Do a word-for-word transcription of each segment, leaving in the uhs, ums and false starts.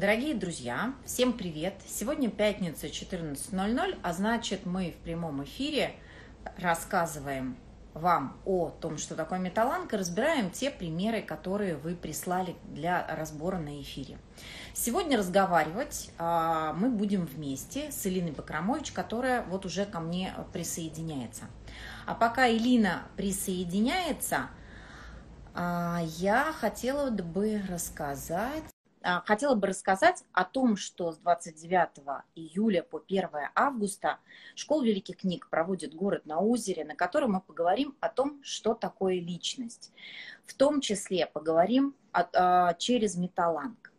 Дорогие друзья, всем привет! Сегодня пятница, четырнадцать ноль ноль, а значит мы в прямом эфире рассказываем вам о том, что такое металанг, и разбираем те примеры, которые вы прислали для разбора на эфире. Сегодня разговаривать а, мы будем вместе с Элиной Бакрамович, которая вот уже ко мне присоединяется. А пока Элина присоединяется, а, я хотела бы рассказать, а, хотела бы рассказать о том, что с двадцать девятого июля по первое августа Школа Великих Книг проводит город на озере, на котором мы поговорим о том, что такое личность. В том числе поговорим от, а, через металанг.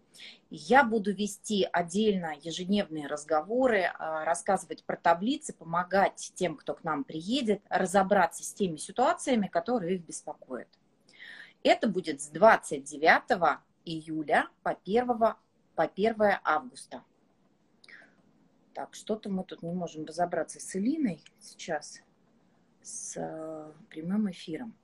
Я буду вести отдельно ежедневные разговоры, рассказывать про таблицы, помогать тем, кто к нам приедет, разобраться с теми ситуациями, которые их беспокоят. Это будет с двадцать девятого июля по первое, по первое августа. Так, что-то мы тут не можем разобраться с Элиной сейчас, с прямым эфиром.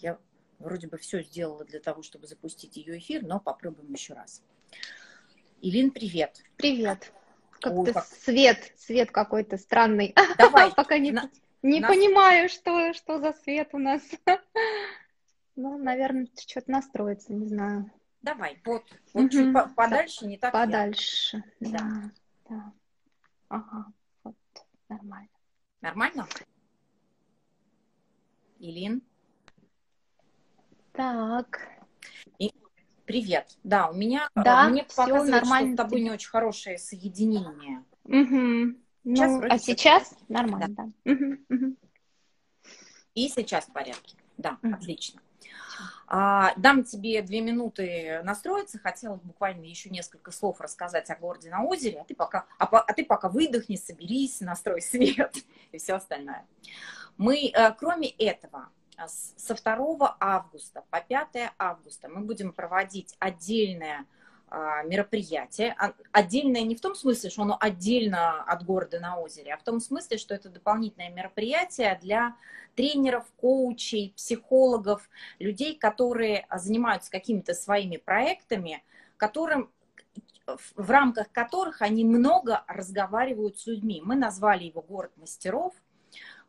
Я... Вроде бы все сделала для того, чтобы запустить ее эфир, но попробуем еще раз. Элин, привет. Привет. Как-то как... свет, свет какой-то странный. Давай. Пока не, на... не на... понимаю, что, что за свет у нас. Ну, наверное, что-то настроится, не знаю. Давай, вот, вот угу. Чуть по подальше, так, не так. Подальше, да. Да. Да. Ага, вот, нормально. Нормально? Элин? Так. И... Привет. Да, у меня да, мне показывает, нормально. Что с тобой не очень хорошее соединение. Угу. Сейчас ну, а сейчас порядке. Нормально. Да. Да. Угу. Угу. И сейчас в порядке. Да, угу. Отлично. А, дам тебе две минуты настроиться. Хотела буквально еще несколько слов рассказать о городе на озере. А ты пока, а, а ты пока выдохни, соберись, настрой свет и все остальное. Мы, кроме этого... Со второго августа по пятое августа мы будем проводить отдельное мероприятие. Отдельное не в том смысле, что оно отдельно от города на озере, а в том смысле, что это дополнительное мероприятие для тренеров, коучей, психологов, людей, которые занимаются какими-то своими проектами, которым, в рамках которых они много разговаривают с людьми. Мы назвали его «Город мастеров».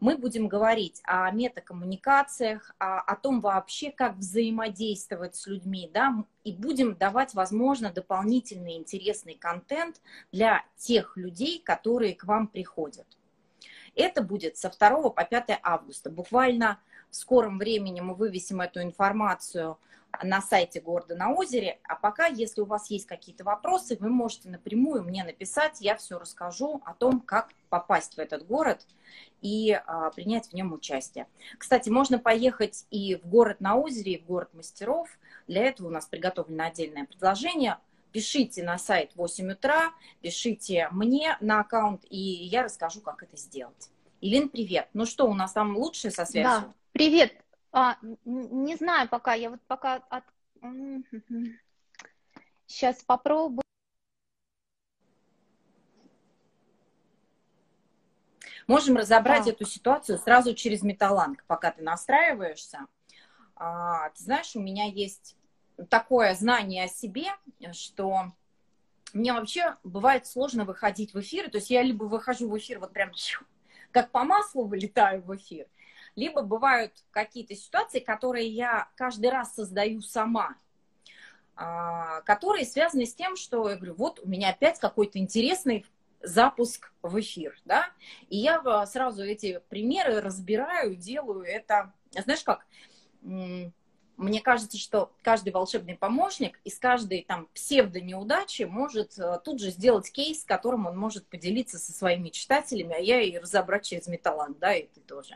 Мы будем говорить о метакоммуникациях, о, о том вообще, как взаимодействовать с людьми, да, и будем давать, возможно, дополнительный интересный контент для тех людей, которые к вам приходят. Это будет со второго по пятое августа. Буквально в скором времени мы вывесим эту информацию на сайте города на озере. А пока, если у вас есть какие-то вопросы, вы можете напрямую мне написать, я все расскажу о том, как попасть в этот город и а, принять в нем участие. Кстати, можно поехать и в город на озере, и в город мастеров. Для этого у нас приготовлено отдельное предложение. Пишите на сайт в восемь утра, пишите мне на аккаунт, и я расскажу, как это сделать. Элин, привет. Ну что, у нас там лучше со связью? Да, привет. А, не знаю пока, я вот пока от... сейчас попробую. Можем разобрать так. Эту ситуацию сразу через металанг, пока ты настраиваешься. А, ты знаешь, у меня есть такое знание о себе, что мне вообще бывает сложно выходить в эфир. То есть я либо выхожу в эфир вот прям как по маслу вылетаю в эфир, либо бывают какие-то ситуации, которые я каждый раз создаю сама, которые связаны с тем, что я говорю, вот у меня опять какой-то интересный запуск в эфир, да, и я сразу эти примеры разбираю, делаю это, знаешь как, мне кажется, что каждый волшебный помощник из каждой там псевдонеудачи может тут же сделать кейс, которым он может поделиться со своими читателями, а я и разобрать через металанг, да, и ты тоже.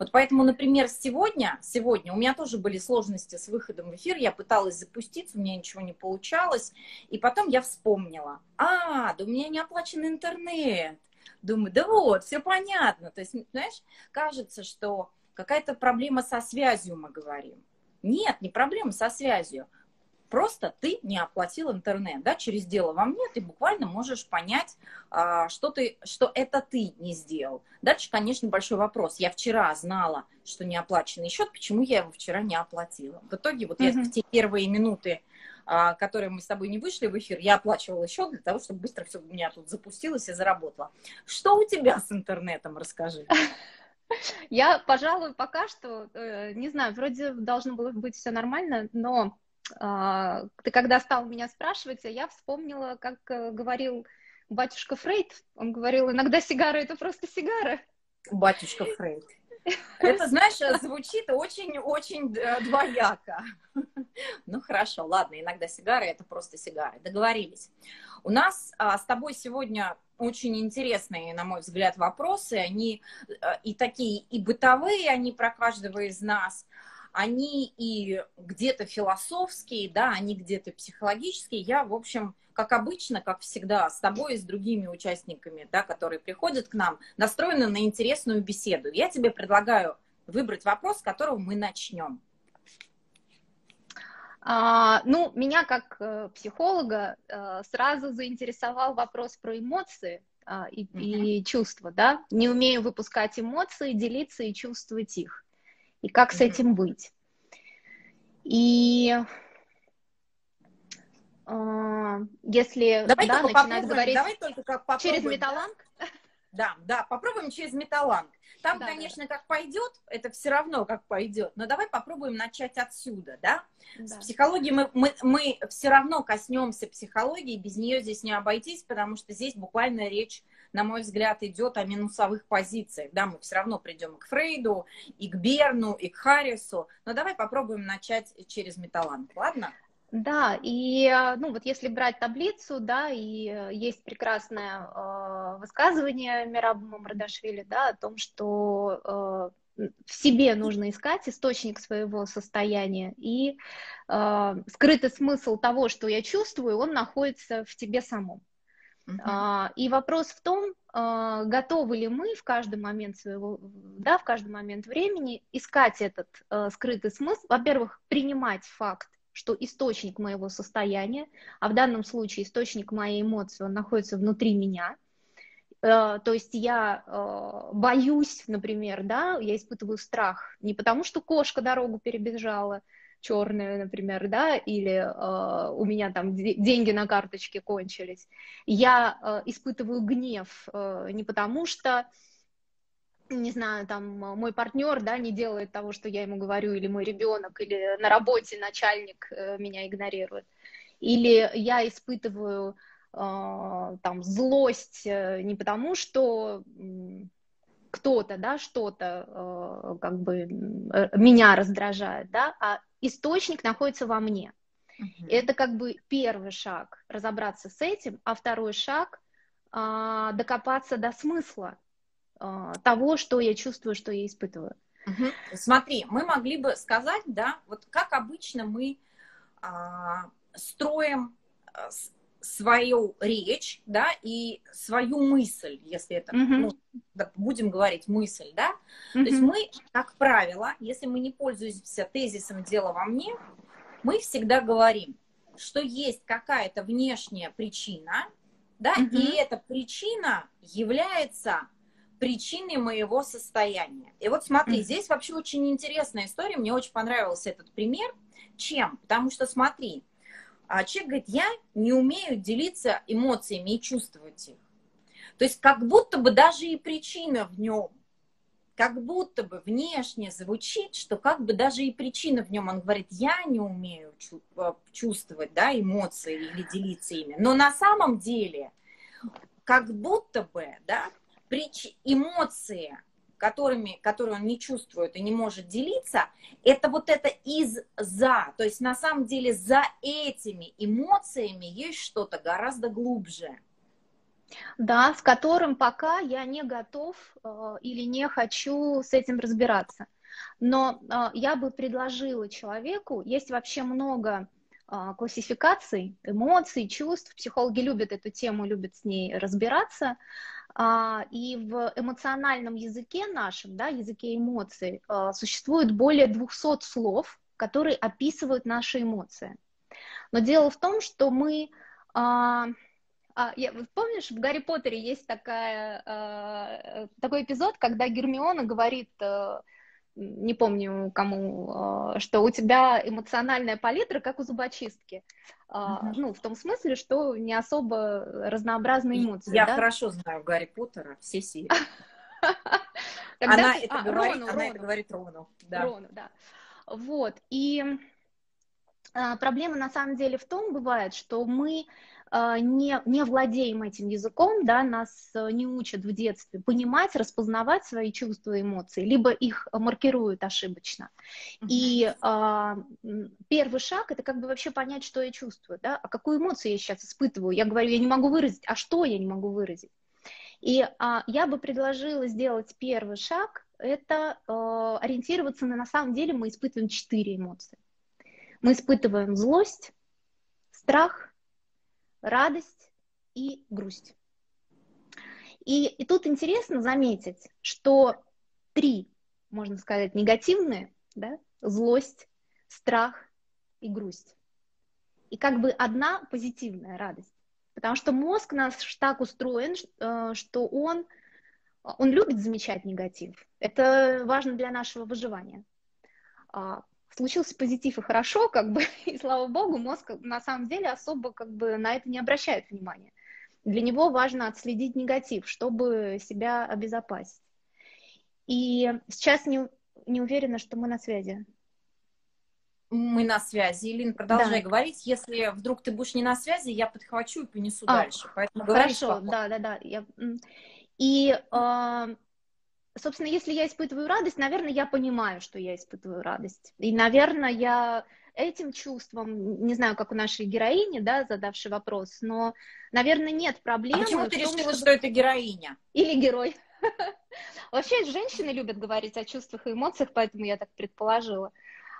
Вот поэтому, например, сегодня, сегодня у меня тоже были сложности с выходом в эфир, я пыталась запуститься, у меня ничего не получалось, и потом я вспомнила, а, да у меня не оплачен интернет, думаю, да вот, все понятно, то есть, знаешь, кажется, что какая-то проблема со связью мы говорим, нет, не проблема со связью, просто ты не оплатил интернет, да, через дело во мне ты буквально можешь понять, что, ты, что это ты не сделал. Дальше, конечно, большой вопрос. Я вчера знала, что неоплаченный счет, почему я его вчера не оплатила? В итоге вот mm-hmm. я в те первые минуты которые мы с тобой не вышли в эфир, я оплачивала счет для того, чтобы быстро все у меня тут запустилось и заработало. Что у тебя с интернетом, расскажи. Я, пожалуй, пока что, не знаю, вроде должно было быть все нормально, но ты когда стал меня спрашивать, я вспомнила, как говорил батюшка Фрейд, он говорил, иногда сигара — это просто сигара. Батюшка Фрейд. Это, знаешь, звучит очень-очень двояко. Ну хорошо, ладно, иногда сигары — это просто сигары. Договорились. У нас а, с тобой сегодня очень интересные, на мой взгляд, вопросы. Они а, и такие, и бытовые, они про каждого из нас. Они и где-то философские, да, они где-то психологические. Я, в общем, как обычно, как всегда, с тобой и с другими участниками, да, которые приходят к нам, настроена на интересную беседу. Я тебе предлагаю выбрать вопрос, с которого мы начнем. А, ну, меня как психолога сразу заинтересовал вопрос про эмоции и, mm-hmm. и чувства, да? Не умею выпускать эмоции, делиться и чувствовать их. И как с этим быть? И э, если давай да, начинать говорить давай только как через металанг? Да, да, попробуем через металанг. Там, да, конечно, да. Как пойдет, это все равно как пойдет, но давай попробуем начать отсюда, да? Да. С психологией мы, мы, мы все равно коснемся психологии, без нее здесь не обойтись, потому что здесь буквально речь, на мой взгляд, идет о минусовых позициях, да, мы все равно придем к Фрейду, и к Берну, и к Харрису, но давай попробуем начать через металанг, ладно? Да, и, ну, вот если брать таблицу, да, и есть прекрасное э, высказывание Мераба Мамардашвили, да, о том, что э, в себе нужно искать источник своего состояния, и э, скрытый смысл того, что я чувствую, он находится в тебе самом. Uh-huh. И вопрос в том, готовы ли мы в каждый момент своего, да, в каждый момент времени искать этот скрытый смысл. Во-первых, принимать факт, что источник моего состояния, а в данном случае источник моей эмоции, он находится внутри меня. То есть я боюсь, например, да, я испытываю страх не потому, что кошка дорогу перебежала, черные, например, да, или э, у меня там деньги на карточке кончились. Я э, испытываю гнев э, не потому, что, не знаю, там, мой партнер, да, не делает того, что я ему говорю, или мой ребенок, или на работе начальник э, меня игнорирует. Или я испытываю э, там злость не потому, что... кто-то, да, что-то э, как бы меня раздражает, да, а источник находится во мне. Uh-huh. Это как бы первый шаг — разобраться с этим, а второй шаг э, — докопаться до смысла э, того, что я чувствую, что я испытываю. Uh-huh. Смотри, мы могли бы сказать, да, вот как обычно мы э, строим... Э, свою речь, да, и свою мысль, если это, mm-hmm. ну, будем говорить мысль, да, mm-hmm. то есть мы, как правило, если мы не пользуемся тезисом «дело во мне», мы всегда говорим, что есть какая-то внешняя причина, да, mm-hmm. и эта причина является причиной моего состояния. И вот смотри, mm-hmm. здесь вообще очень интересная история, мне очень понравился этот пример. Чем? Потому что, смотри, а человек говорит, я не умею делиться эмоциями и чувствовать их. То есть как будто бы даже и причина в нем, как будто бы внешне звучит, что как бы даже и причина в нем. Он говорит, я не умею чувствовать, да, эмоции или делиться ими. Но на самом деле как будто бы, да, прич... эмоции, которыми, которые он не чувствует и не может делиться, это вот это из-за. То есть на самом деле за этими эмоциями есть что-то гораздо глубже. Да, с которым пока я не готов э, или не хочу с этим разбираться. Но э, я бы предложила человеку, есть вообще много э, классификаций, эмоций, чувств. Психологи любят эту тему, любят с ней разбираться. И в эмоциональном языке нашем, да, языке эмоций, существует более двухсот слов, которые описывают наши эмоции. Но дело в том, что мы... Помнишь, в «Гарри Поттере» есть такая, такой эпизод, когда Гермиона говорит не помню кому, что у тебя эмоциональная палитра, как у зубочистки. Mm-hmm. Ну, в том смысле, что не особо разнообразные эмоции. Я да? хорошо знаю Гарри Поттера, все серии. Она это говорит Рону. Рону, да. Вот, и проблема на самом деле в том бывает, что мы не, не владеем этим языком, да, нас не учат в детстве понимать, распознавать свои чувства и эмоции, либо их маркируют ошибочно. И э, первый шаг — это как бы вообще понять, что я чувствую, да, а какую эмоцию я сейчас испытываю. Я говорю, я не могу выразить, а что я не могу выразить? И э, я бы предложила сделать первый шаг, это э, ориентироваться на, на самом деле мы испытываем четыре эмоции. Мы испытываем злость, страх, радость и грусть. И, и тут интересно заметить, что три, можно сказать, негативные, да, злость, страх и грусть. И как бы одна позитивная радость. Потому что мозг наш так устроен, что он, он любит замечать негатив. Это важно для нашего выживания. Случился позитив и хорошо, как бы, и слава богу, мозг на самом деле особо как бы на это не обращает внимания. Для него важно отследить негатив, чтобы себя обезопасить. И сейчас не, не уверена, что мы на связи. Мы на связи. Элина, продолжай да. говорить. Если вдруг ты будешь не на связи, я подхвачу и понесу а, дальше. Поэтому хорошо, да-да-да. Я... И... Э... Собственно, если я испытываю радость, наверное, я понимаю, что я испытываю радость. И, наверное, я этим чувством, не знаю, как у нашей героини, да, задавшей вопрос, но, наверное, нет проблем. А почему ты решила, чтобы... что это героиня? Или герой. Вообще, женщины любят говорить о чувствах и эмоциях, поэтому я так предположила.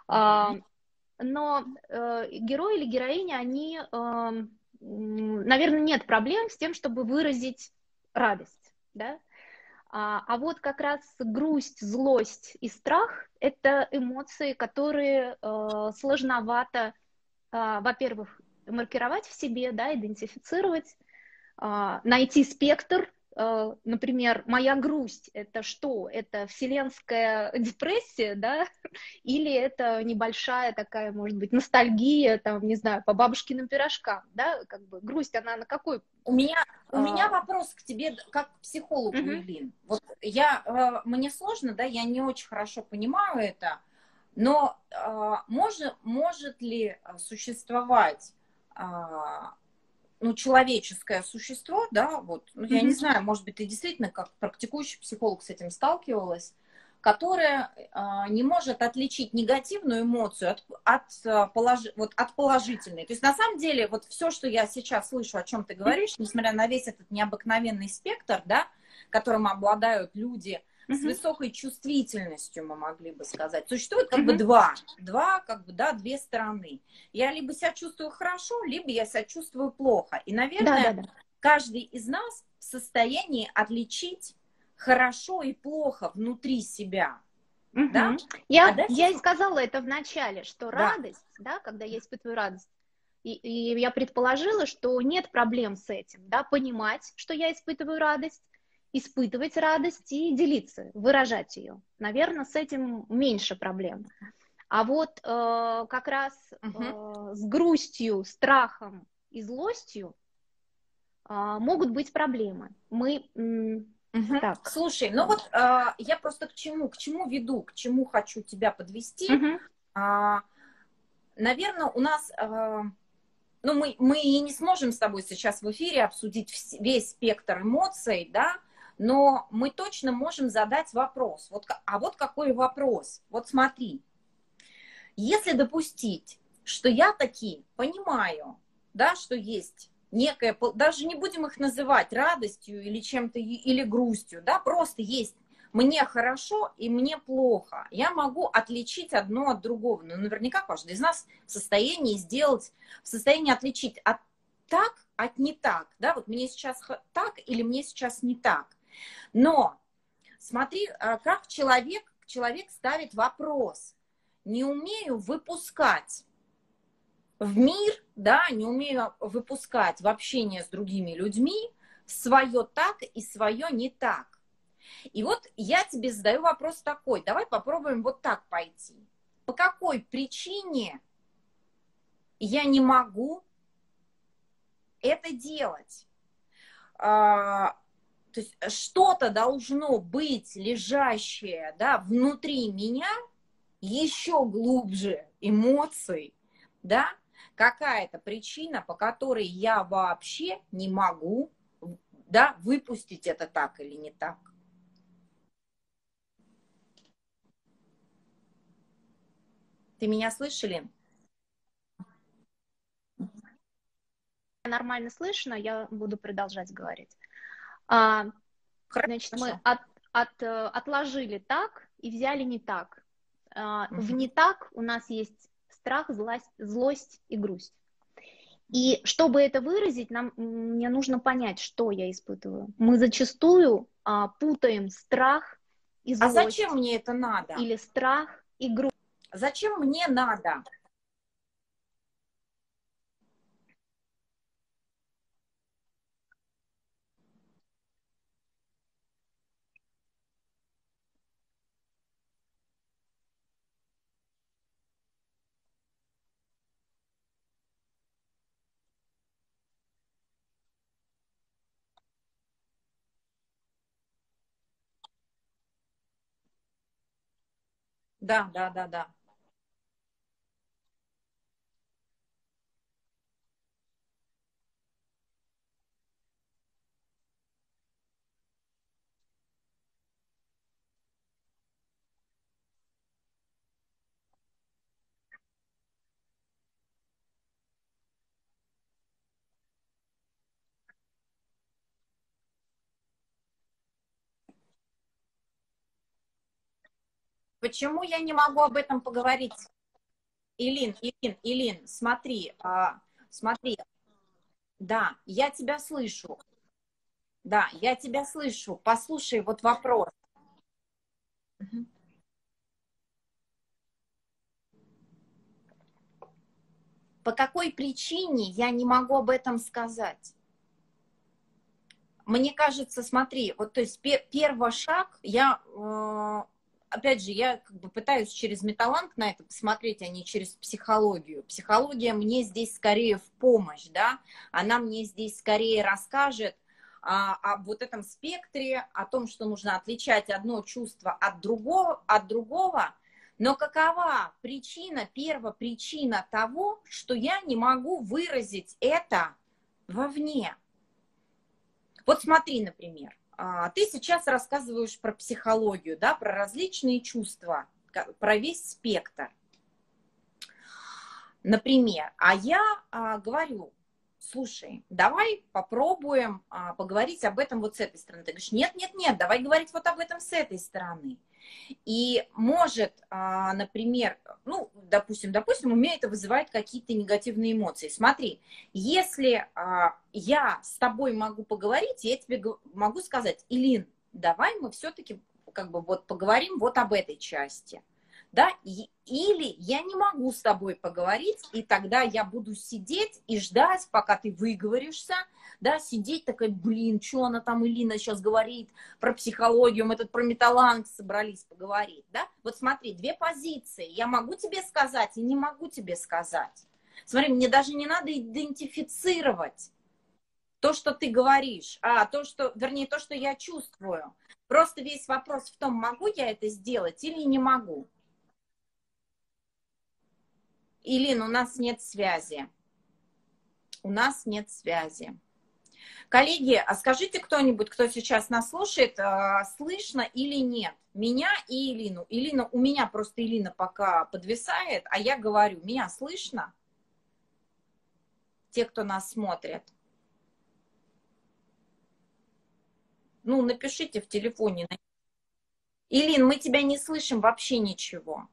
Но герой или героиня, они, наверное, нет проблем с тем, чтобы выразить радость, да? А, а вот как раз грусть, злость и страх — это эмоции, которые э, сложновато, э, во-первых, маркировать в себе, да, идентифицировать, э, найти спектр. Э, например, моя грусть — это что? Это вселенская депрессия, да? Или это небольшая такая, может быть, ностальгия, там, не знаю, по бабушкиным пирожкам, да? Как бы грусть, она на какой... У меня, у меня вопрос к тебе как к психологу, Элин. Mm-hmm. Вот я, мне сложно, да, я не очень хорошо понимаю это, но может, может ли существовать, ну, человеческое существо, да, вот, ну, я mm-hmm. не знаю, может быть, ты действительно как практикующий психолог с этим сталкивалась, которая э, не может отличить негативную эмоцию от, от, положи, вот, от положительной. То есть на самом деле вот все, что я сейчас слышу, о чем ты говоришь, несмотря на весь этот необыкновенный спектр, да, которым обладают люди mm-hmm. с высокой чувствительностью, мы могли бы сказать, существует как mm-hmm. бы два, два как бы, да, две стороны. Я либо себя чувствую хорошо, либо я себя чувствую плохо. И, наверное, да, да, да. каждый из нас в состоянии отличить хорошо и плохо внутри себя. Угу. Да? Я, а я и сказала это в начале, что да. радость, да, когда я испытываю радость, и, и я предположила, что нет проблем с этим, да, понимать, что я испытываю радость, испытывать радость и делиться, выражать ее. Наверное, с этим меньше проблем. А вот э, как раз угу. э, с грустью, страхом и злостью э, могут быть проблемы. Мы... Угу. Так. Слушай, ну вот а, я просто к чему, к чему веду, к чему хочу тебя подвести. Угу. А, наверное, у нас, а, ну мы, мы и не сможем с тобой сейчас в эфире обсудить весь спектр эмоций, да, но мы точно можем задать вопрос. Вот, а вот какой вопрос? Вот смотри, если допустить, что я таки понимаю, да, что есть... некое, даже не будем их называть радостью или чем-то, или грустью, да, просто есть мне хорошо и мне плохо. Я могу отличить одно от другого, но наверняка каждый из нас в состоянии сделать, в состоянии отличить от так, от не так, да, вот мне сейчас так или мне сейчас не так. Но смотри, как человек, человек ставит вопрос, не умею выпускать в мир, да, не умею выпускать в общение с другими людьми свое так и свое не так. И вот я тебе задаю вопрос такой, давай попробуем вот так пойти. По какой причине я не могу это делать? А, то есть что-то должно быть лежащее, да, внутри меня, еще глубже эмоций, да, какая-то причина, по которой я вообще не могу, да, выпустить это так или не так. Ты меня слышали? Нормально слышно, я буду продолжать говорить. А, значит, мы от, от, отложили так и взяли не так. А, угу. В не так у нас есть страх, злость, злость и грусть. И чтобы это выразить, нам, мне нужно понять, что я испытываю. Мы зачастую а, путаем страх и злость. А зачем мне это надо? Или страх и грусть. Зачем мне надо? Да, да, да, да. Почему я не могу об этом поговорить? Элин, Элин, Элин, смотри, а, смотри. Да, я тебя слышу. Да, я тебя слышу. Послушай, вот вопрос. Угу. По какой причине я не могу об этом сказать? Мне кажется, смотри, вот то есть пер- первый шаг я... Э- Опять же, я как бы пытаюсь через металанг на это посмотреть, а не через психологию. Психология мне здесь скорее в помощь, да, она мне здесь скорее расскажет а, об вот этом спектре, о том, что нужно отличать одно чувство от другого, от другого. Но какова причина, первопричина того, что я не могу выразить это вовне? Вот смотри, например. Ты сейчас рассказываешь про психологию, да, про различные чувства, про весь спектр. Например, а я а, говорю, слушай, давай попробуем а, поговорить об этом вот с этой стороны. Ты говоришь, нет, нет, нет, давай говорить вот об этом с этой стороны. И может, а, например, ну, допустим, допустим, у меня это вызывает какие-то негативные эмоции. Смотри, если а, я с тобой могу поговорить, я тебе могу сказать, Элин, давай мы все-таки как бы вот поговорим вот об этой части, да? И, или я не могу с тобой поговорить, и тогда я буду сидеть и ждать, пока ты выговоришься, да, сидеть такая, блин, что она там, Элина, сейчас говорит про психологию, мы тут про металланг собрались поговорить, да, вот смотри, две позиции, я могу тебе сказать и не могу тебе сказать, смотри, мне даже не надо идентифицировать то, что ты говоришь, а то, что, вернее, то, что я чувствую, просто весь вопрос в том, могу я это сделать или не могу. Элин, у нас нет связи. У нас нет связи. Коллеги, а скажите кто-нибудь, кто сейчас нас слушает, слышно или нет? Меня и Элину. Элина, у меня просто Элина пока подвисает, а я говорю, меня слышно? Те, кто нас смотрит. Ну, напишите в телефоне. Элин, мы тебя не слышим вообще ничего.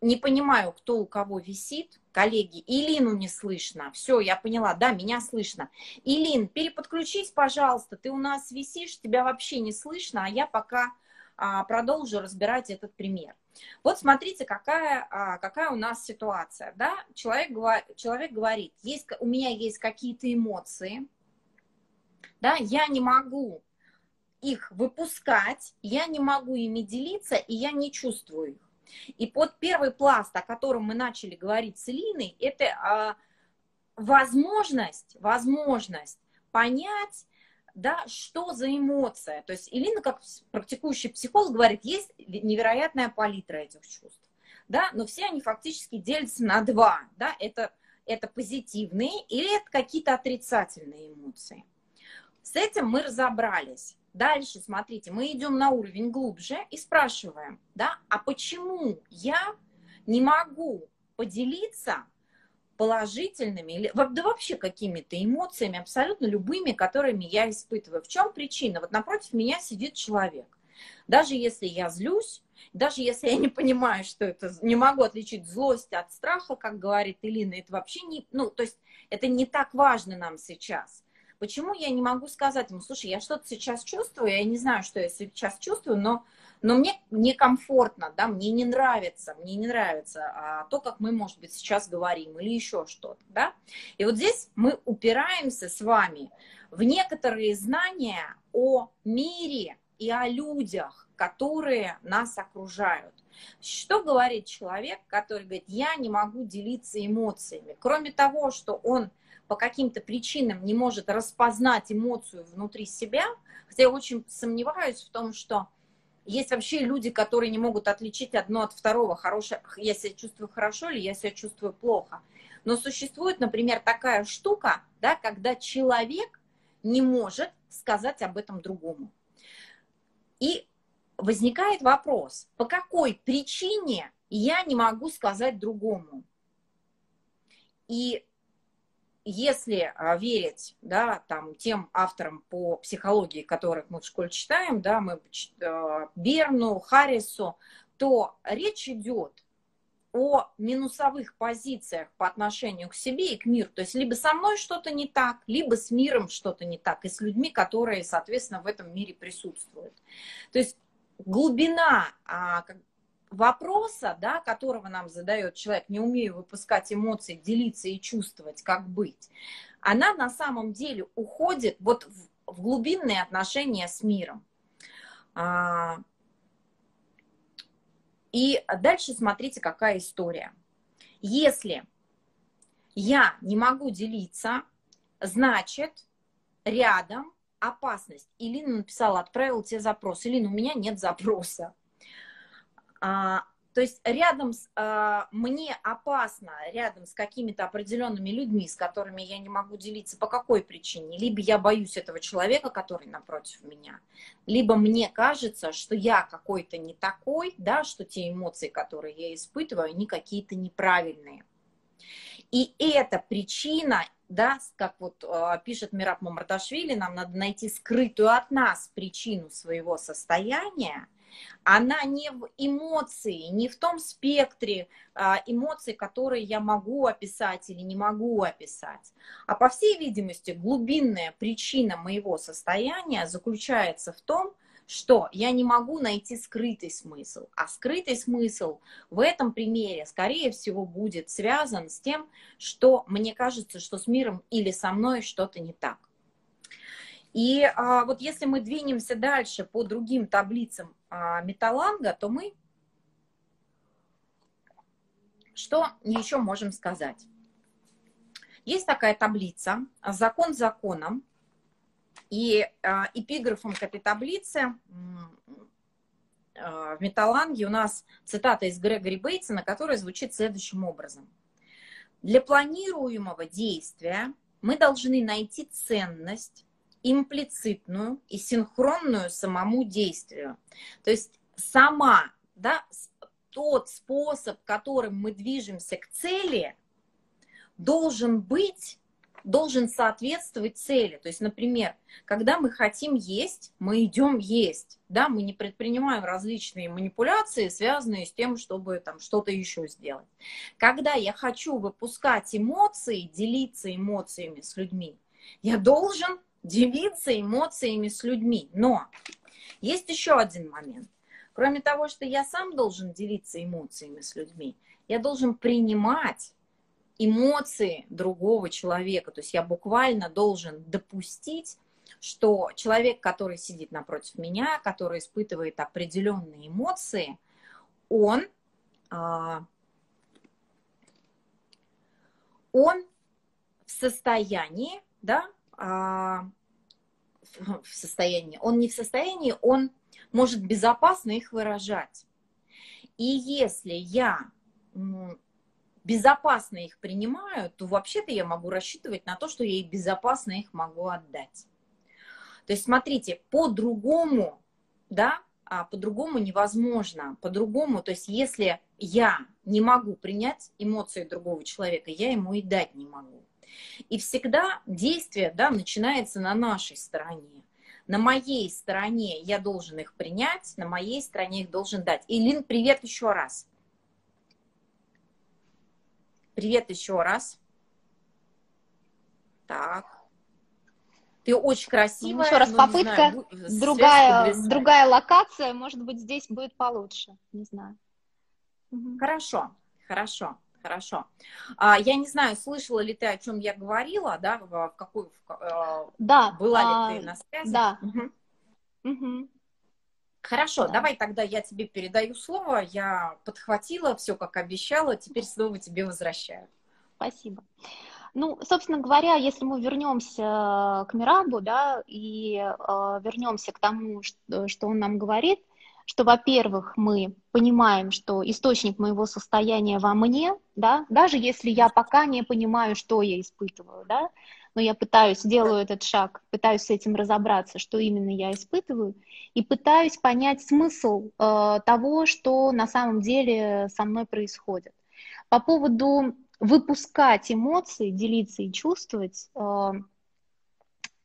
Не понимаю, кто у кого висит. Коллеги, Элину не слышно. Все, я поняла. Да, меня слышно. Элин, переподключись, пожалуйста. Ты у нас висишь, тебя вообще не слышно, а я пока продолжу разбирать этот пример. Вот смотрите, какая, какая у нас ситуация. Да? Человек, человек говорит, есть, у меня есть какие-то эмоции, да? Я не могу их выпускать, я не могу ими делиться, и я не чувствую их. И под первый пласт, о котором мы начали говорить с Элиной, это возможность, возможность понять, да, что за эмоция. То есть Элина, как практикующий психолог, говорит, есть невероятная палитра этих чувств. Да? Но все они фактически делятся на два. Да? Это, это позитивные или это какие-то отрицательные эмоции. С этим мы разобрались. Дальше, смотрите, мы идем на уровень глубже и спрашиваем, да, а почему я не могу поделиться положительными или да вообще какими-то эмоциями, абсолютно любыми, которыми я испытываю. В чем причина? Вот напротив меня сидит человек. Даже если я злюсь, даже если я не понимаю, что это, не могу отличить злость от страха, как говорит Элина, это вообще не, ну, то есть это не так важно нам сейчас. Почему я не могу сказать ему, слушай, я что-то сейчас чувствую, я не знаю, что я сейчас чувствую, но, но мне некомфортно, да, мне не нравится, мне не нравится а, то, как мы, может быть, сейчас говорим или еще что-то, да. И вот здесь мы упираемся с вами в некоторые знания о мире и о людях, которые нас окружают. Что говорит человек, который говорит, я не могу делиться эмоциями, кроме того, что он по каким-то причинам не может распознать эмоцию внутри себя, хотя я очень сомневаюсь в том, что есть вообще люди, которые не могут отличить одно от второго, хорошее, я себя чувствую хорошо или я себя чувствую плохо. Но существует, например, такая штука, да, когда человек не может сказать об этом другому. И возникает вопрос, по какой причине я не могу сказать другому? И если верить, да, там, тем авторам по психологии, которых мы в школе читаем, да, мы Берну, Харрису, то речь идет о минусовых позициях по отношению к себе и к миру. То есть либо со мной что-то не так, либо с миром что-то не так, и с людьми, которые, соответственно, в этом мире присутствуют. То есть глубина вопроса, да, которого нам задает человек, не умею выпускать эмоции, делиться и чувствовать, как быть, она на самом деле уходит вот в, в глубинные отношения с миром. А, и дальше смотрите, какая история. Если я не могу делиться, значит, рядом опасность. Элина написала, отправила тебе запрос. Элина, у меня нет запроса. А, то есть рядом с, а, мне опасно рядом с какими-то определенными людьми, с которыми я не могу делиться. По какой причине? Либо я боюсь этого человека, который напротив меня, либо мне кажется, что я какой-то не такой, да, что те эмоции, которые я испытываю, они какие-то неправильные. И эта причина, да, как вот а, пишет Мераб Мамардашвили, нам надо найти скрытую от нас причину своего состояния. Она не в эмоции, не в том спектре эмоций, которые я могу описать или не могу описать. А по всей видимости, глубинная причина моего состояния заключается в том, что я не могу найти скрытый смысл. А скрытый смысл в этом примере, скорее всего, будет связан с тем, что мне кажется, что с миром или со мной что-то не так. И а, вот если мы двинемся дальше по другим таблицам а, Металанга, то мы что еще можем сказать? Есть такая таблица «Закон законом», и а, эпиграфом к этой таблице а, в Металанге у нас цитата из Грегори Бейтсона, которая звучит следующим образом. «Для планируемого действия мы должны найти ценность, имплицитную и синхронную самому действию». То есть сама, да, тот способ, которым мы движемся к цели, должен быть, должен соответствовать цели. То есть, например, когда мы хотим есть, мы идем есть. Да? Мы не предпринимаем различные манипуляции, связанные с тем, чтобы там что-то еще сделать. Когда я хочу выпускать эмоции, делиться эмоциями с людьми, я должен делиться эмоциями с людьми. Но есть еще один момент. Кроме того, что я сам должен делиться эмоциями с людьми, я должен принимать эмоции другого человека. То есть я буквально должен допустить, что человек, который сидит напротив меня, который испытывает определенные эмоции, он, он в состоянии, да, в состоянии, он не в состоянии, он может безопасно их выражать. И если я безопасно их принимаю, то вообще-то я могу рассчитывать на то, что я и безопасно их могу отдать. То есть, смотрите, по-другому, да, по-другому невозможно, по-другому, то есть, если я не могу принять эмоции другого человека, я ему и дать не могу. И всегда действие, да, начинается на нашей стороне. На моей стороне я должен их принять, на моей стороне их должен дать. Элин, привет еще раз. Привет еще раз. Так. Ты очень красивая. Ну, еще раз, ну, попытка, знаю, другая, другая локация, может быть, здесь будет получше, не знаю. Хорошо, хорошо, хорошо. А, я не знаю, слышала ли ты, о чем я говорила, да, в какую, в, да, была а, ли ты на связи? Да. Угу. Угу. Хорошо, да. Давай тогда я тебе передаю слово, я подхватила все, как обещала, теперь слово тебе возвращаю. Спасибо. Ну, собственно говоря, если мы вернемся к Мерабу, да, и э, вернемся к тому, что, что он нам говорит, что, во-первых, мы понимаем, что источник моего состояния во мне, да, даже если я пока не понимаю, что я испытываю, да, но я пытаюсь, делаю этот шаг, пытаюсь с этим разобраться, что именно я испытываю, и пытаюсь понять смысл э, того, что на самом деле со мной происходит. По поводу выпускать эмоции, делиться и чувствовать,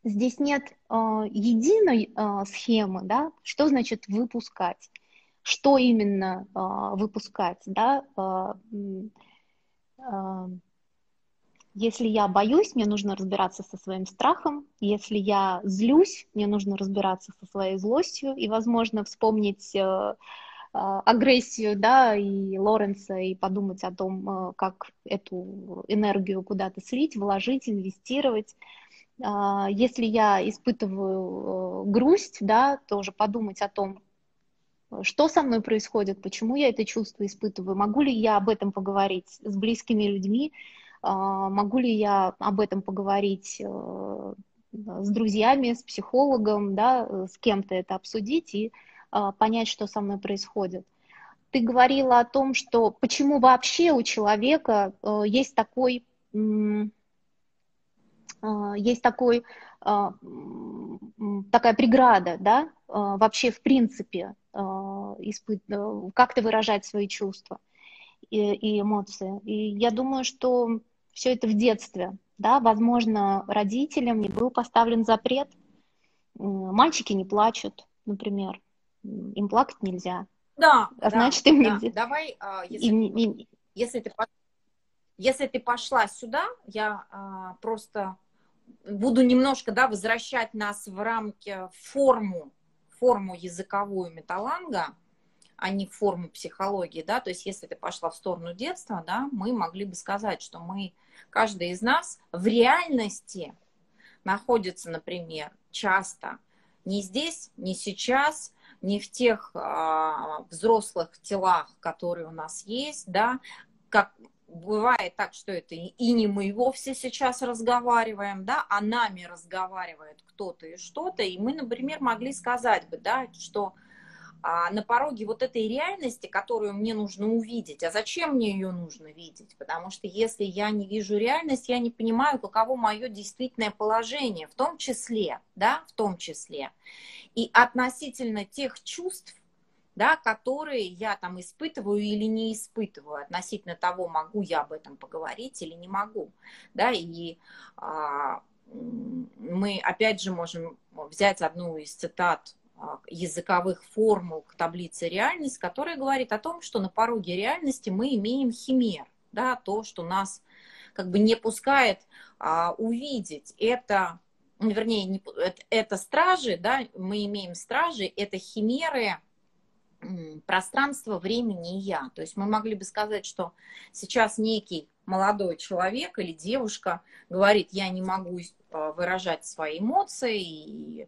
здесь нет единой схемы, да? Что значит выпускать, что именно выпускать, да? Если я боюсь, мне нужно разбираться со своим страхом, если я злюсь, мне нужно разбираться со своей злостью и, возможно, вспомнить агрессию, да, и Лоренса, и подумать о том, как эту энергию куда-то слить, вложить, инвестировать. Если я испытываю грусть, да, тоже подумать о том, что со мной происходит, почему я это чувство испытываю, могу ли я об этом поговорить с близкими людьми, могу ли я об этом поговорить с друзьями, с психологом, да, с кем-то это обсудить и понять, что со мной происходит. Ты говорила о том, что почему вообще у человека есть такой, есть такой, такая преграда, да, вообще в принципе, как-то выражать свои чувства и эмоции. И я думаю, что все это в детстве, да, возможно, родителям не был поставлен запрет, мальчики не плачут, например. Им плакать нельзя. Да, а значит, да, им нельзя. Да. Давай, если, им, ты, им... Если, ты, если ты пошла сюда, я а, просто буду немножко, да, возвращать нас в рамки форму, форму языковую Металанга, а не форму психологии, да, то есть если ты пошла в сторону детства, да, мы могли бы сказать, что мы, каждый из нас в реальности находится, например, часто не здесь, не сейчас, не в тех а, взрослых телах, которые у нас есть, да, как бывает так, что это и не мы вовсе сейчас разговариваем, да, а нами разговаривает кто-то и что-то, и мы, например, могли сказать бы, да, что а, на пороге вот этой реальности, которую мне нужно увидеть, а зачем мне ее нужно видеть, потому что если я не вижу реальность, я не понимаю, каково мое действительное положение, в том числе, да, в том числе, и относительно тех чувств, да, которые я там испытываю или не испытываю, относительно того, могу я об этом поговорить или не могу. Да, и а, мы опять же можем взять одну из цитат языковых формул к таблице реальность, которая говорит о том, что на пороге реальности мы имеем химер, да, то, что нас как бы не пускает а, увидеть это. Вернее, это стражи, да, мы имеем стражи, это химеры, пространство, времени и я. То есть мы могли бы сказать, что сейчас некий молодой человек или девушка говорит, я не могу выражать свои эмоции и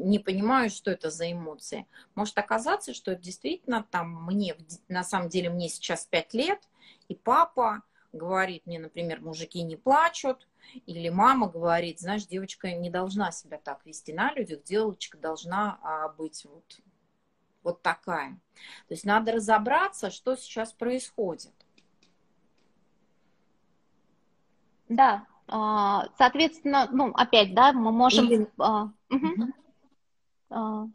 не понимаю, что это за эмоции. Может оказаться, что это действительно там мне, на самом деле мне сейчас пять лет, и папа говорит мне, например, мужики не плачут, или мама говорит, знаешь, девочка не должна себя так вести на людях, девочка должна быть вот, вот такая. То есть надо разобраться, что сейчас происходит. Да, соответственно, ну, опять, да, мы можем... Или... Угу. Угу.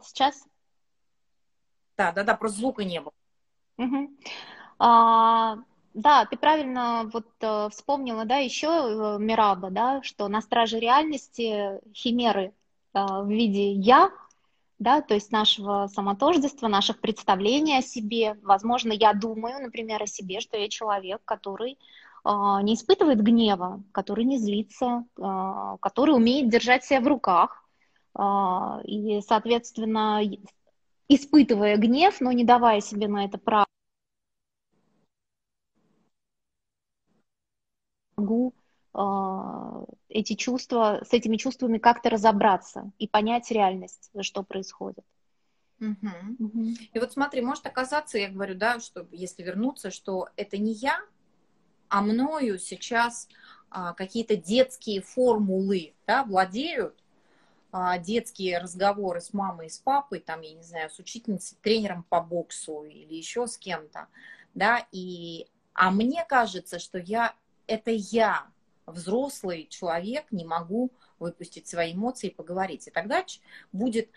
Сейчас? Да, да, да, просто звука не было. Угу. А... Да, ты правильно вот э, вспомнила, да, еще Мераба, да, что на страже реальности химеры э, в виде «я», да, то есть нашего самотождества, наших представлений о себе. Возможно, я думаю, например, о себе, что я человек, который э, не испытывает гнева, который не злится, э, который умеет держать себя в руках. Э, и, соответственно, испытывая гнев, но не давая себе на это права, могу эти чувства, с этими чувствами как-то разобраться и понять реальность, что происходит. Угу. Угу. И вот смотри, может оказаться, я говорю, да, что если вернуться, что это не я, а мною сейчас а, какие-то детские формулы, да, владеют, а, детские разговоры с мамой и с папой, там, я не знаю, с учительницей, тренером по боксу или еще с кем-то, да, и, а мне кажется, что я это я, взрослый человек, не могу выпустить свои эмоции и поговорить. И тогда будет...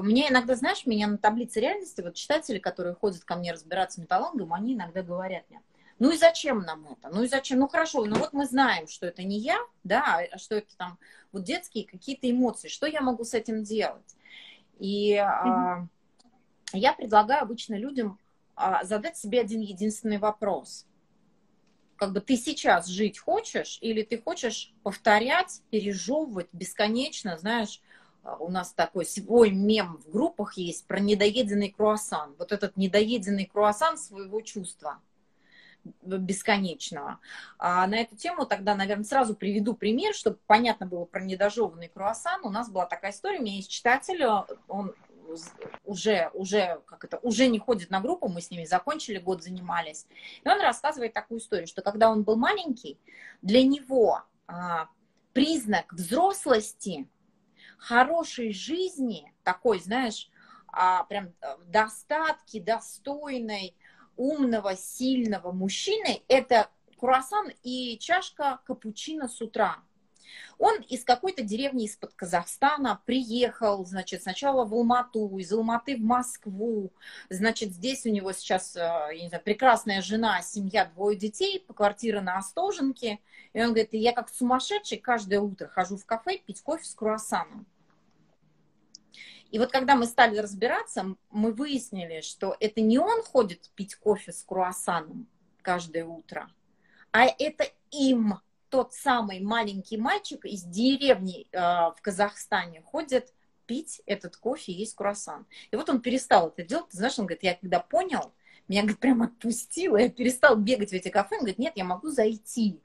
Мне иногда, знаешь, меня на таблице реальности, вот читатели, которые ходят ко мне разбираться с металлангом, они иногда говорят мне, ну и зачем нам это? Ну и зачем? Ну хорошо, ну вот мы знаем, что это не я, да, а что это там вот детские какие-то эмоции. Что я могу с этим делать? И mm-hmm. э, я предлагаю обычно людям э, задать себе один единственный вопрос. Как бы ты сейчас жить хочешь, или ты хочешь повторять, пережевывать бесконечно, знаешь, у нас такой свой мем в группах есть про недоеденный круассан, вот этот недоеденный круассан своего чувства бесконечного. А на эту тему тогда, наверное, сразу приведу пример, чтобы понятно было про недожеванный круассан. У нас была такая история, у меня есть читатель, он уже, уже, как это, уже не ходит на группу, мы с ними закончили, год занимались. И он рассказывает такую историю, что когда он был маленький, для него а, признак взрослости, хорошей жизни, такой, знаешь, а, прям достатки, достойной, умного, сильного мужчины, это круассан и чашка капучино с утра. Он из какой-то деревни из-под Казахстана приехал, значит, сначала в Алмату, из Алматы в Москву, значит, здесь у него сейчас, я не знаю, прекрасная жена, семья, двое детей, квартира на Остоженке, и он говорит, я как сумасшедший каждое утро хожу в кафе пить кофе с круассаном. И вот когда мы стали разбираться, мы выяснили, что это не он ходит пить кофе с круассаном каждое утро, а это им. Тот самый маленький мальчик из деревни э, в Казахстане ходит пить этот кофе и есть круассан. И вот он перестал это делать. Ты знаешь, он говорит, я когда понял, меня, говорит, прям отпустило, я перестал бегать в эти кафе. Он говорит, нет, я могу зайти.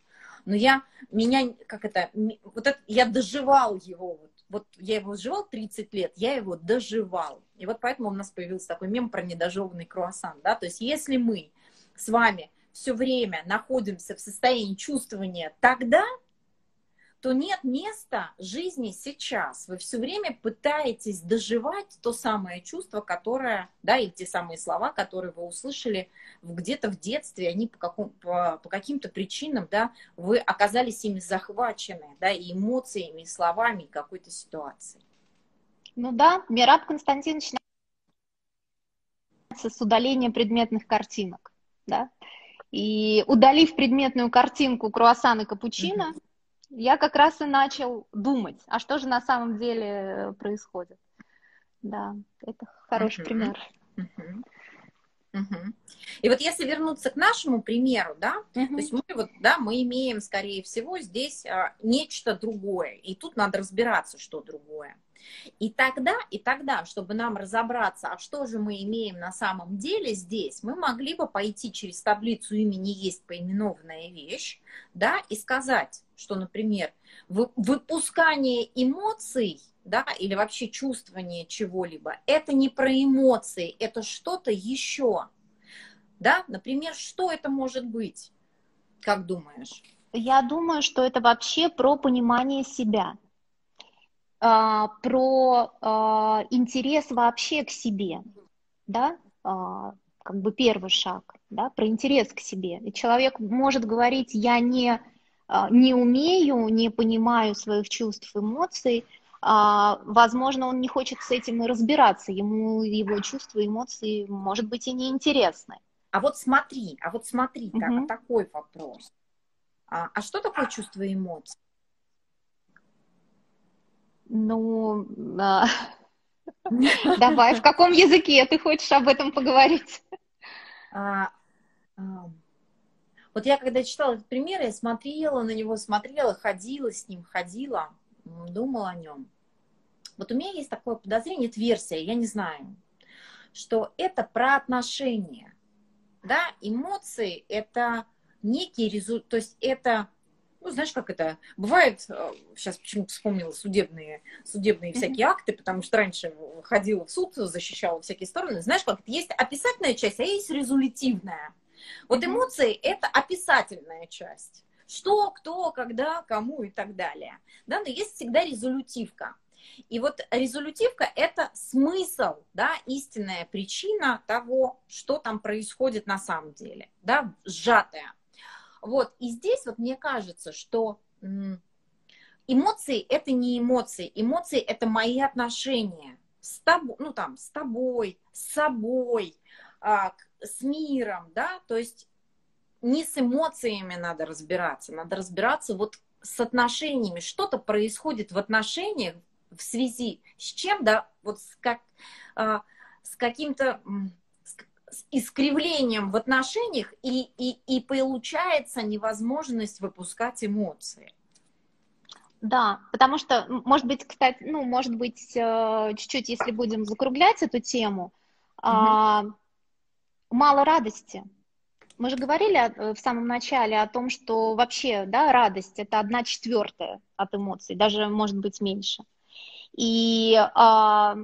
Но я, меня, как это, вот это, я доживал его. Вот, вот я его доживал тридцать лет, я его доживал. И вот поэтому у нас появился такой мем про недожеванный круассан. Да? То есть если мы с вами все время находимся в состоянии чувствования тогда, то нет места жизни сейчас. Вы все время пытаетесь доживать то самое чувство, которое, да, и те самые слова, которые вы услышали где-то в детстве, они по, какому, по, по каким-то причинам, да, вы оказались ими захвачены, да, и эмоциями, и словами, и какой-то ситуацией. Ну да, Мераб Константинович начинается с удаления предметных картинок, да. И удалив предметную картинку круассан и капучино, mm-hmm. я как раз и начал думать, а что же на самом деле происходит. Да, это хороший mm-hmm. пример. Mm-hmm. Mm-hmm. И вот если вернуться к нашему примеру, да, mm-hmm. то есть мы, вот, да, мы имеем, скорее всего, здесь а, нечто другое, и тут надо разбираться, что другое. И тогда, и тогда, чтобы нам разобраться, а что же мы имеем на самом деле здесь, мы могли бы пойти через таблицу имени «Есть поименованная вещь», да, и сказать, что, например, выпускание эмоций, да, или вообще чувствование чего-либо, это не про эмоции, это что-то еще. Да? Например, что это может быть? Как думаешь? Я думаю, что это вообще про понимание себя, про интерес вообще к себе, да, как бы первый шаг, да, про интерес к себе. И человек может говорить: я не, не умею, не понимаю своих чувств, эмоций, возможно, он не хочет с этим и разбираться, ему его чувства, эмоции, может быть, и неинтересны. А вот смотри, а вот смотри, так, угу. такой вопрос. А, а что такое чувство и эмоции? Ну, давай, в каком языке ты хочешь об этом поговорить? Вот я когда читала этот пример, я смотрела на него, смотрела, ходила с ним, ходила, думала о нем. Вот у меня есть такое подозрение, это версия, я не знаю, что это про отношения. Да, эмоции — это некий результат, то есть это, ну, знаешь, как это, бывает, сейчас почему-то вспомнила судебные, судебные всякие акты, потому что раньше ходила в суд, защищала всякие стороны, знаешь, как это, есть описательная часть, а есть резолютивная. Вот эмоции — это описательная часть. Что, кто, когда, кому и так далее. Да, но есть всегда резолютивка. И вот резолютивка – это смысл, да, истинная причина того, что там происходит на самом деле, да, сжатая. Вот, и здесь вот мне кажется, что эмоции – это не эмоции, эмоции – это мои отношения с тобой, ну там, с тобой, с собой, с миром, да, то есть не с эмоциями надо разбираться, надо разбираться вот с отношениями, что-то происходит в отношениях, в связи с чем, да, вот с, как, э, с каким-то с искривлением в отношениях, и, и, и получается невозможность выпускать эмоции. Да, потому что, может быть, кстати, ну, может быть, чуть-чуть, если будем закруглять эту тему, mm-hmm. э, мало радости. Мы же говорили в самом начале о том, что вообще, да, радость — это одна четвертая от эмоций, даже, может быть, меньше. И а,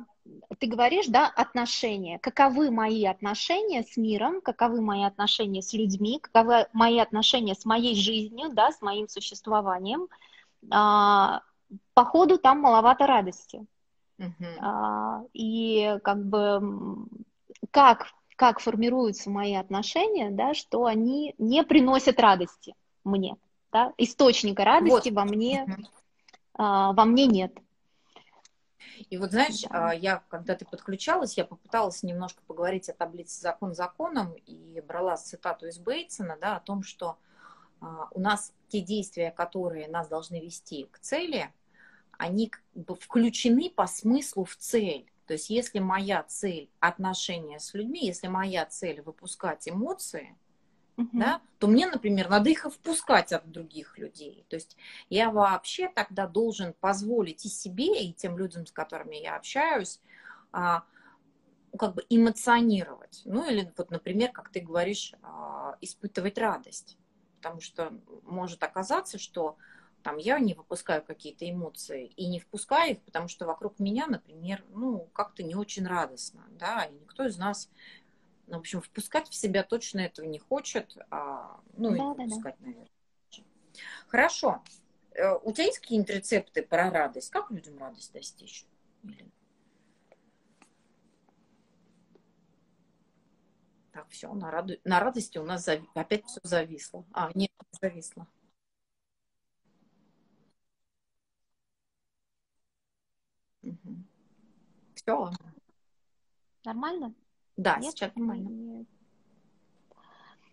ты говоришь, да, отношения. Каковы мои отношения с миром, каковы мои отношения с людьми, каковы мои отношения с моей жизнью, да, с моим существованием. А, походу, там маловато радости. Mm-hmm. а, и как бы как, как формируются мои отношения, да, что они не приносят радости мне. Да? Источника радости вот. во мне, mm-hmm. а, во мне нет. И вот, знаешь, я, когда ты подключалась, я попыталась немножко поговорить о таблице «Закон законом» и брала цитату из Бейтсона, да, о том, что у нас те действия, которые нас должны вести к цели, они включены по смыслу в цель. То есть если моя цель – отношения с людьми, если моя цель – выпускать эмоции, угу. да, то мне, например, надо их и впускать от других людей. То есть я вообще тогда должен позволить и себе, и тем людям, с которыми я общаюсь, как бы эмоционировать. Ну или, вот, например, как ты говоришь, испытывать радость. Потому что может оказаться, что там я не выпускаю какие-то эмоции и не впускаю их, потому что вокруг меня, например, ну как-то не очень радостно. Да, и никто из нас... Ну, в общем, впускать в себя точно этого не хочет. А, ну, да, и впускать, да, да. наверное. Хорошо. У тебя есть какие-нибудь рецепты про радость? Как людям радость достичь? Так, все, на, раду... на радости у нас зави... опять все зависло. А, нет, зависло. Угу. Все. Нормально? Да, нет, сейчас нормально. Нет.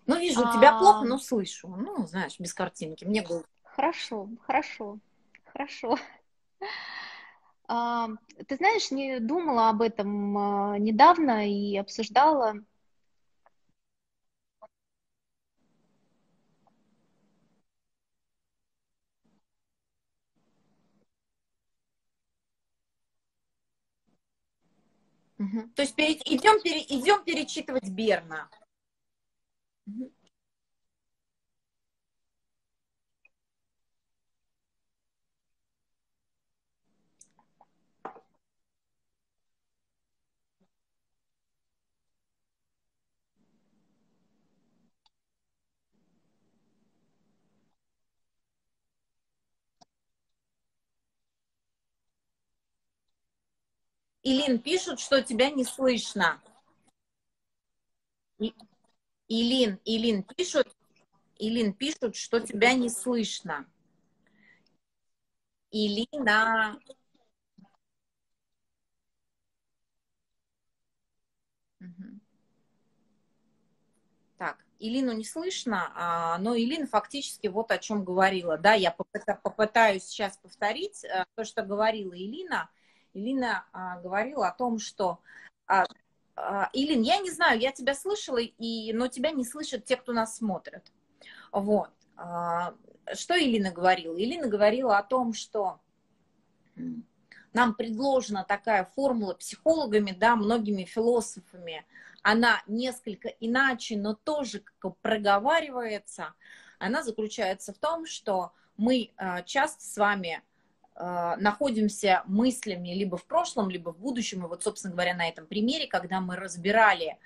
Ну, вижу, а... тебя плохо, но слышу. Ну, знаешь, без картинки. Мне было... Хорошо, хорошо, хорошо. А, ты знаешь, не думала об этом недавно и обсуждала. Угу. То есть пере... идем, пере... идем перечитывать Берна. Угу. Илин, пишут, что тебя не слышно. Илин, Илин, пишут, Илин, пишут, что тебя не слышно. Илина. Угу. Так, Илину не слышно, но Илин фактически вот о чем говорила. Да, я попытаюсь сейчас повторить то, что говорила Илина. Элина а, говорила о том, что... А, а, Элин, я не знаю, я тебя слышала, и, но тебя не слышат те, кто нас смотрят. Вот. А, что Элина говорила? Элина говорила о том, что нам предложена такая формула психологами, да, многими философами. Она несколько иначе, но тоже как проговаривается. Она заключается в том, что мы а, часто с вами... находимся мыслями либо в прошлом, либо в будущем. И вот, собственно говоря, на этом примере, когда мы разбирали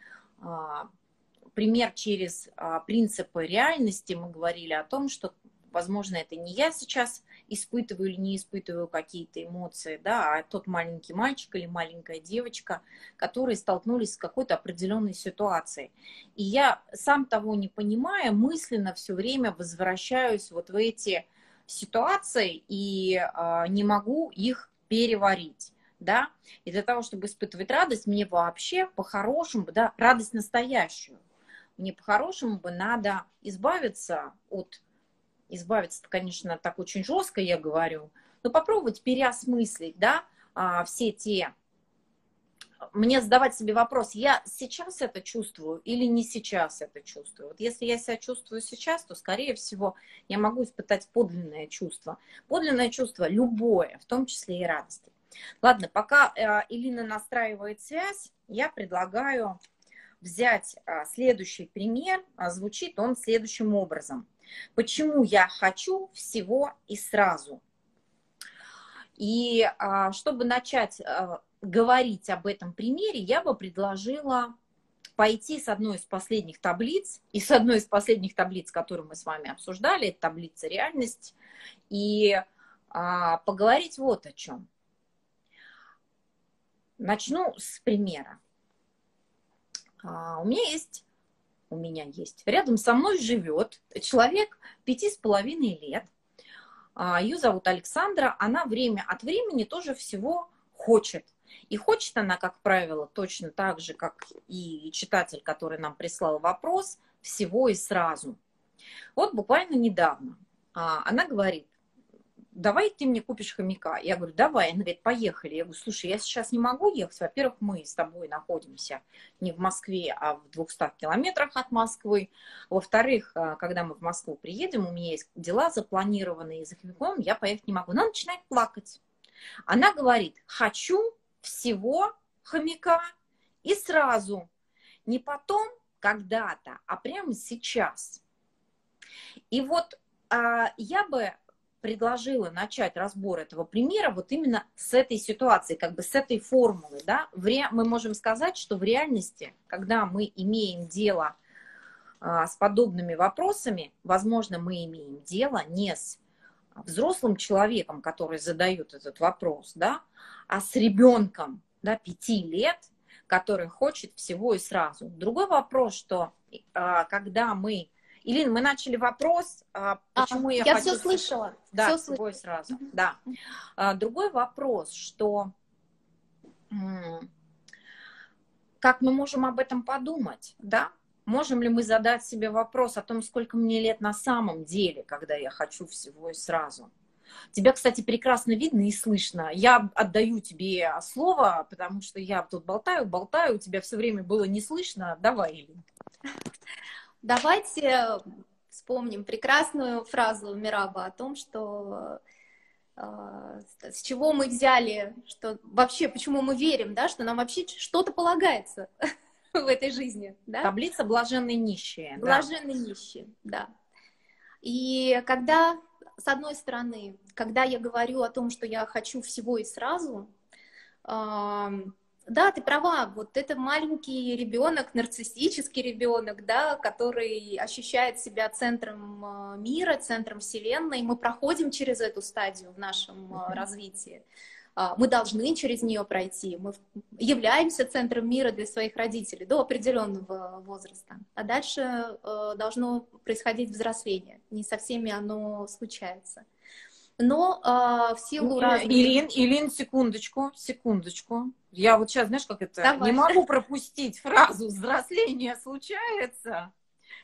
пример через принципы реальности, мы говорили о том, что, возможно, это не я сейчас испытываю или не испытываю какие-то эмоции, да, а тот маленький мальчик или маленькая девочка, которые столкнулись с какой-то определенной ситуацией. И я, сам того не понимая, мысленно все время возвращаюсь вот в эти... ситуации и э, не могу их переварить, да, и для того, чтобы испытывать радость, мне вообще по-хорошему, да, радость настоящую, мне по-хорошему бы надо избавиться от, избавиться, конечно, так очень жестко я говорю, но попробовать переосмыслить, да, э, все те, мне задавать себе вопрос, я сейчас это чувствую или не сейчас это чувствую? Вот если я себя чувствую сейчас, то, скорее всего, я могу испытать подлинное чувство. Подлинное чувство любое, в том числе и радости. Ладно, пока Элина настраивает связь, я предлагаю взять следующий пример. Звучит он следующим образом. Почему я хочу всего и сразу? И чтобы начать... говорить об этом примере, я бы предложила пойти с одной из последних таблиц, и с одной из последних таблиц, которую мы с вами обсуждали, это таблица реальность, и а, поговорить вот о чем. Начну с примера. А, у меня есть, у меня есть, рядом со мной живет человек пяти с половиной лет, а, ее зовут Александра, она время от времени тоже всего хочет. И хочет она, как правило, точно так же, как и читатель, который нам прислал вопрос, всего и сразу. Вот буквально недавно она говорит, давай ты мне купишь хомяка. Я говорю, давай. Она говорит, поехали. Я говорю, слушай, я сейчас не могу ехать. Во-первых, мы с тобой находимся не в Москве, а в двухстах километрах от Москвы. Во-вторых, когда мы в Москву приедем, у меня есть дела запланированные, и за хомяком я поехать не могу. Она начинает плакать. Она говорит, хочу... всего хомяка и сразу, не потом, когда-то, а прямо сейчас. И вот а, я бы предложила начать разбор этого примера вот именно с этой ситуации, как бы с этой формулы, да? В ре... Мы можем сказать, что в реальности, когда мы имеем дело а, с подобными вопросами, возможно, мы имеем дело не с взрослым человеком, который задает этот вопрос, да, а с ребенком, да, пяти лет, который хочет всего и сразу. Другой вопрос, что а, когда мы... Элин, мы начали вопрос, а, почему а, я, я хочу... Я все слышала. Да, все всего слышала. И сразу, mm-hmm. да. А, другой вопрос, что... Как мы можем об этом подумать, да? Можем ли мы задать себе вопрос о том, сколько мне лет на самом деле, когда я хочу всего и сразу? Тебя, кстати, прекрасно видно и слышно. Я отдаю тебе слово, потому что я тут болтаю, болтаю, у тебя все время было не слышно. Давай, Элин. Давайте вспомним прекрасную фразу Мераба о том, что с чего мы взяли, что вообще, почему мы верим, да, что нам вообще что-то полагается в этой жизни. Да? Таблица блаженные нищие. Блаженные да. нищие, да. И когда, с одной стороны, когда я говорю о том, что я хочу всего и сразу, э, да, ты права, вот это маленький ребенок, нарциссический ребенок, да, который ощущает себя центром мира, центром вселенной, мы проходим через эту стадию в нашем mm-hmm. развитии. Мы должны через нее пройти, мы являемся центром мира для своих родителей до определенного возраста, а дальше должно происходить взросление, не со всеми оно случается. Но в силу разных... Ирин, Ирин, секундочку, секундочку, я вот сейчас, знаешь, как это, Давай. не могу пропустить фразу «взросление случается».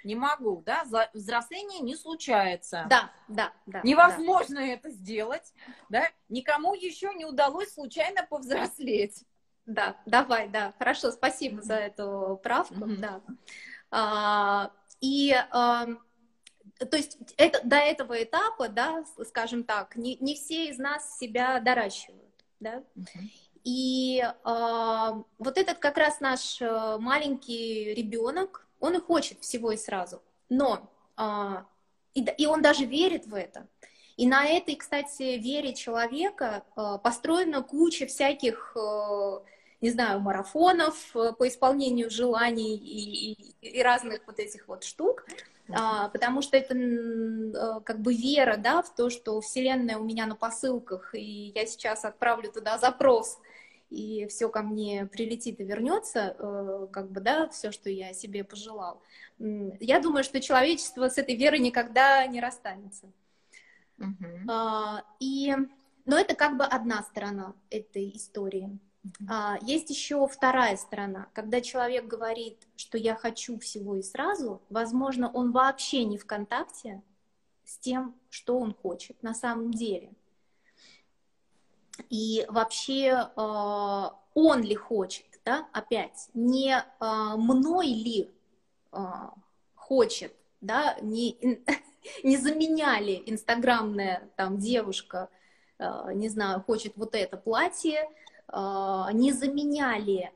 Не могу, да? Взросление не случается. Да, да, да. Невозможно да. это сделать, да? Никому еще не удалось случайно повзрослеть. Да, давай, да. Хорошо, спасибо mm-hmm. за эту правку, mm-hmm. да. А, и, а, то есть, это, до этого этапа, да, скажем так, не, не все из нас себя доращивают, да? Mm-hmm. И а, вот этот как раз наш маленький ребенок, он и хочет всего и сразу, но а, и, и он даже верит в это. И на этой, кстати, вере человека а, построена куча всяких, а, не знаю, марафонов а, по исполнению желаний и, и, и разных вот этих вот штук, а, потому что это а, как бы вера, да, в то, что Вселенная у меня на посылках, и я сейчас отправлю туда запрос, и все ко мне прилетит и вернется, как бы, да, все, что я себе пожелал. Я думаю, что человечество с этой верой никогда не расстанется. Mm-hmm. И, но это как бы одна сторона этой истории. Mm-hmm. Есть еще вторая сторона, когда человек говорит, что я хочу всего и сразу, возможно, он вообще не в контакте с тем, что он хочет на самом деле. И вообще, он ли хочет, да, опять, не мной ли хочет, да, не, не за меня ли инстаграмная там девушка, не знаю, хочет вот это платье, не за меня ли...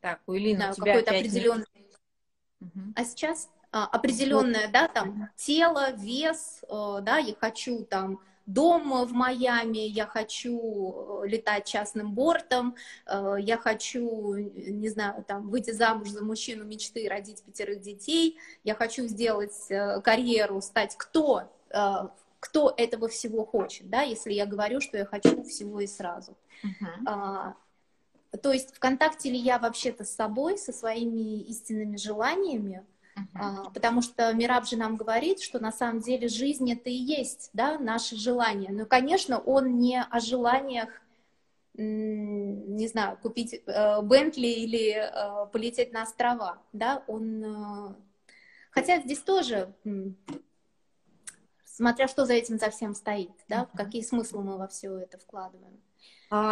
Так, у Элины да, у тебя какой-то определенный... Нет. А сейчас... определенное, да, там, тело, вес, да, я хочу там дом в Майами, я хочу летать частным бортом, я хочу, не знаю, там, выйти замуж за мужчину мечты, родить пятерых детей, я хочу сделать карьеру, стать кто, кто этого всего хочет, да, если я говорю, что я хочу всего и сразу. Uh-huh. То есть в контакте ли я вообще-то с собой, со своими истинными желаниями, Uh-huh. потому что Мераб же нам говорит, что на самом деле жизнь это и есть, да, наши желания. Но, конечно, он не о желаниях, не знаю, купить Бентли или полететь на острова, да, он... Хотя здесь тоже, смотря что за этим совсем стоит, да, uh-huh. какие смыслы мы во все это вкладываем.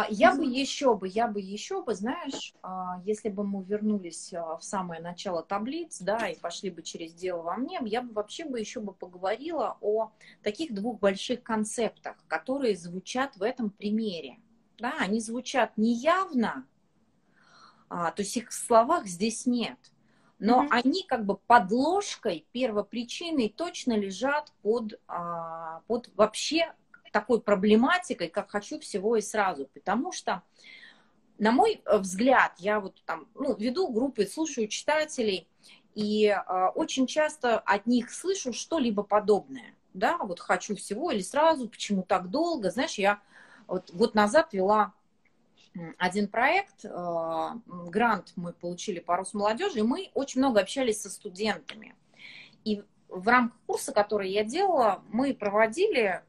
Я бы еще бы, я бы еще бы, знаешь, если бы мы вернулись в самое начало таблиц, да, и пошли бы через дело во мне, я бы вообще бы еще бы поговорила о таких двух больших концептах, которые звучат в этом примере, да, они звучат неявно, то есть их в словах здесь нет, но mm-hmm. они как бы подложкой, первопричиной точно лежат под, под вообще такой проблематикой, как «хочу всего и сразу», потому что, на мой взгляд, я вот там, ну, веду группы, слушаю читателей, и э, очень часто от них слышу что-либо подобное, да, вот «хочу всего» или «сразу», «почему так долго», знаешь, я вот год назад вела один проект, э, грант мы получили по Росмолодежи, и мы очень много общались со студентами, и в рамках курса, который я делала, мы проводили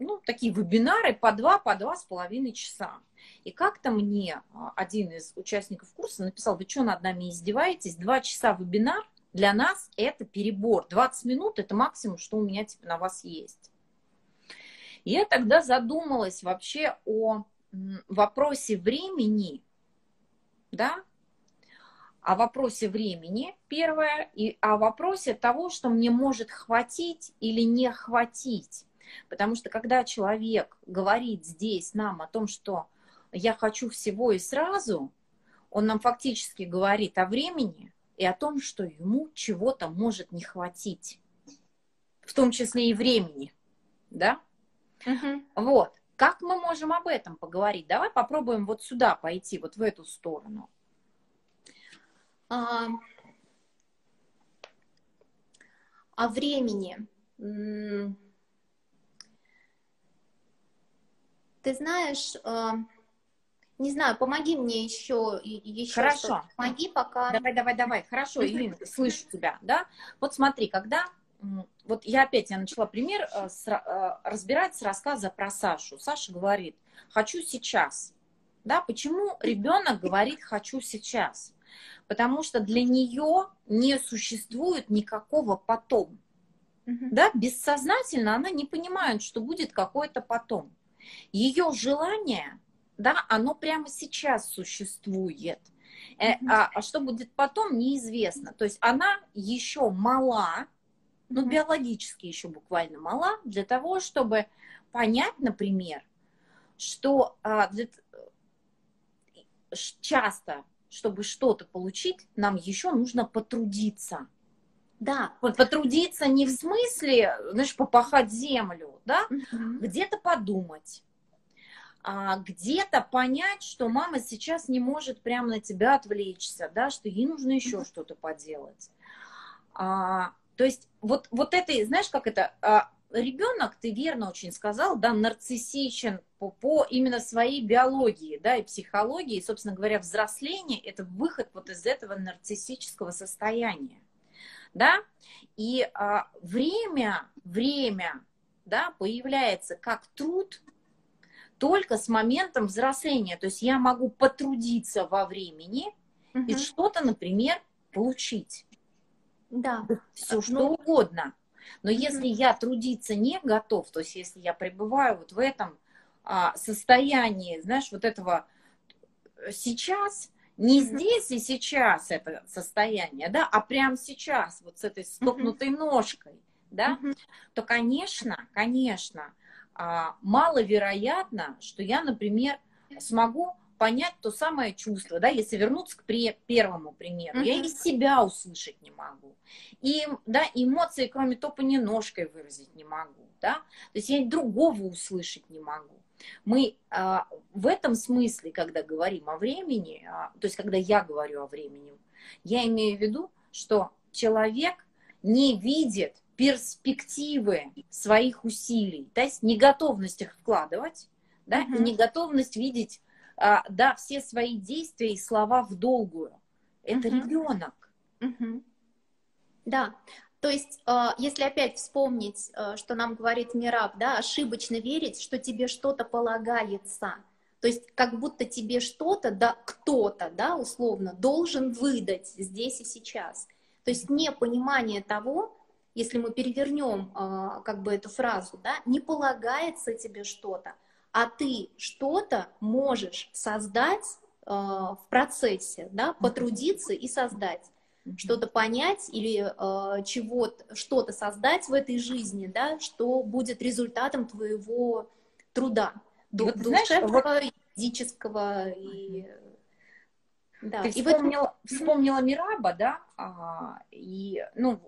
ну, такие вебинары по два, по два с половиной часа. И как-то мне один из участников курса написал: вы что над нами издеваетесь? Два часа вебинар для нас это перебор. двадцать минут это максимум, что у меня типа на вас есть. И я тогда задумалась вообще о вопросе времени, да, о вопросе времени, первое, и о вопросе того, что мне может хватить или не хватить. Потому что когда человек говорит здесь нам о том, что я хочу всего и сразу, он нам фактически говорит о времени и о том, что ему чего-то может не хватить, в том числе и времени, да? Угу. Вот. Как мы можем об этом поговорить? Давай попробуем вот сюда пойти, вот в эту сторону. А, о времени. Ты знаешь, не знаю, помоги мне еще. еще Хорошо. Что-то. Помоги пока. Давай, давай, давай. Хорошо, Элина, слышу тебя, да? Вот смотри, когда... Вот я опять я начала пример с, разбирать с рассказа про Сашу. Саша говорит, хочу сейчас. Да, почему ребенок говорит, хочу сейчас? Потому что для нее не существует никакого потом. Mm-hmm. Да, бессознательно она не понимает, что будет какое-то потом. Ее желание, да, оно прямо сейчас существует. Mm-hmm. а, а что будет потом, неизвестно. То есть она еще мала, ну, биологически еще буквально мала, для того, чтобы понять, например, что а, для... часто, чтобы что-то получить, нам еще нужно потрудиться. Да. Вот потрудиться не в смысле, знаешь, попахать землю, да, mm-hmm. где-то подумать, а, где-то понять, что мама сейчас не может прямо на тебя отвлечься, да, что ей нужно еще mm-hmm. что-то поделать. А, То есть вот, вот это, знаешь, как это, ребенок, ты верно очень сказал, да, нарциссичен по, по именно своей биологии, да, и психологии, и, собственно говоря, взросление – это выход вот из этого нарциссического состояния, да, и а, время, время, да, появляется как труд только с моментом взросления, то есть я могу потрудиться во времени [S2] Угу. [S1] И что-то, например, получить. Да. Все что ну, угодно. Но угу. если я трудиться не готов, то есть если я пребываю вот в этом а, состоянии, знаешь, вот этого сейчас, не угу. здесь и сейчас это состояние, да, а прямо сейчас, вот с этой стукнутой угу. ножкой, да, угу. то, конечно, конечно, а, маловероятно, что я, например, смогу понять то самое чувство, да, если вернуться к при, первому примеру, mm-hmm. я и себя услышать не могу, и, да, эмоции, кроме топания ножкой, выразить не могу, да, то есть я и другого услышать не могу. Мы а, в этом смысле, когда говорим о времени, а, то есть когда я говорю о времени, я имею в виду, что человек не видит перспективы своих усилий, то есть не готовность их вкладывать, да, mm-hmm. и не готовность видеть А, да, все свои действия и слова в долгую. Это uh-huh. ребенок. Uh-huh. Да, то есть, э, если опять вспомнить, э, что нам говорит Мераб, да, ошибочно верить, что тебе что-то полагается. То есть, как будто тебе что-то, да, кто-то, да, условно, должен выдать здесь и сейчас. То есть, непонимание того, если мы перевернем, э, как бы эту фразу, да, не полагается тебе что-то, а ты что-то можешь создать э, в процессе, да, потрудиться и создать, mm-hmm. что-то понять или э, чего-то, что-то создать в этой жизни, да, что будет результатом твоего труда, вот, душевного, знаешь, физического. И, да. Ты вспомнила, вспомнила Мераба, да, а, и, ну,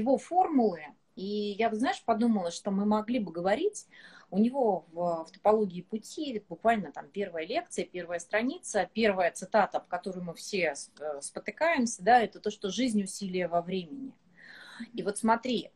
его формулы, и я, знаешь, подумала, что мы могли бы говорить. У него в, в топологии пути буквально там первая лекция, первая страница, первая цитата, по которой мы все спотыкаемся, да, это то, что жизнь усилие во времени. И вот смотри,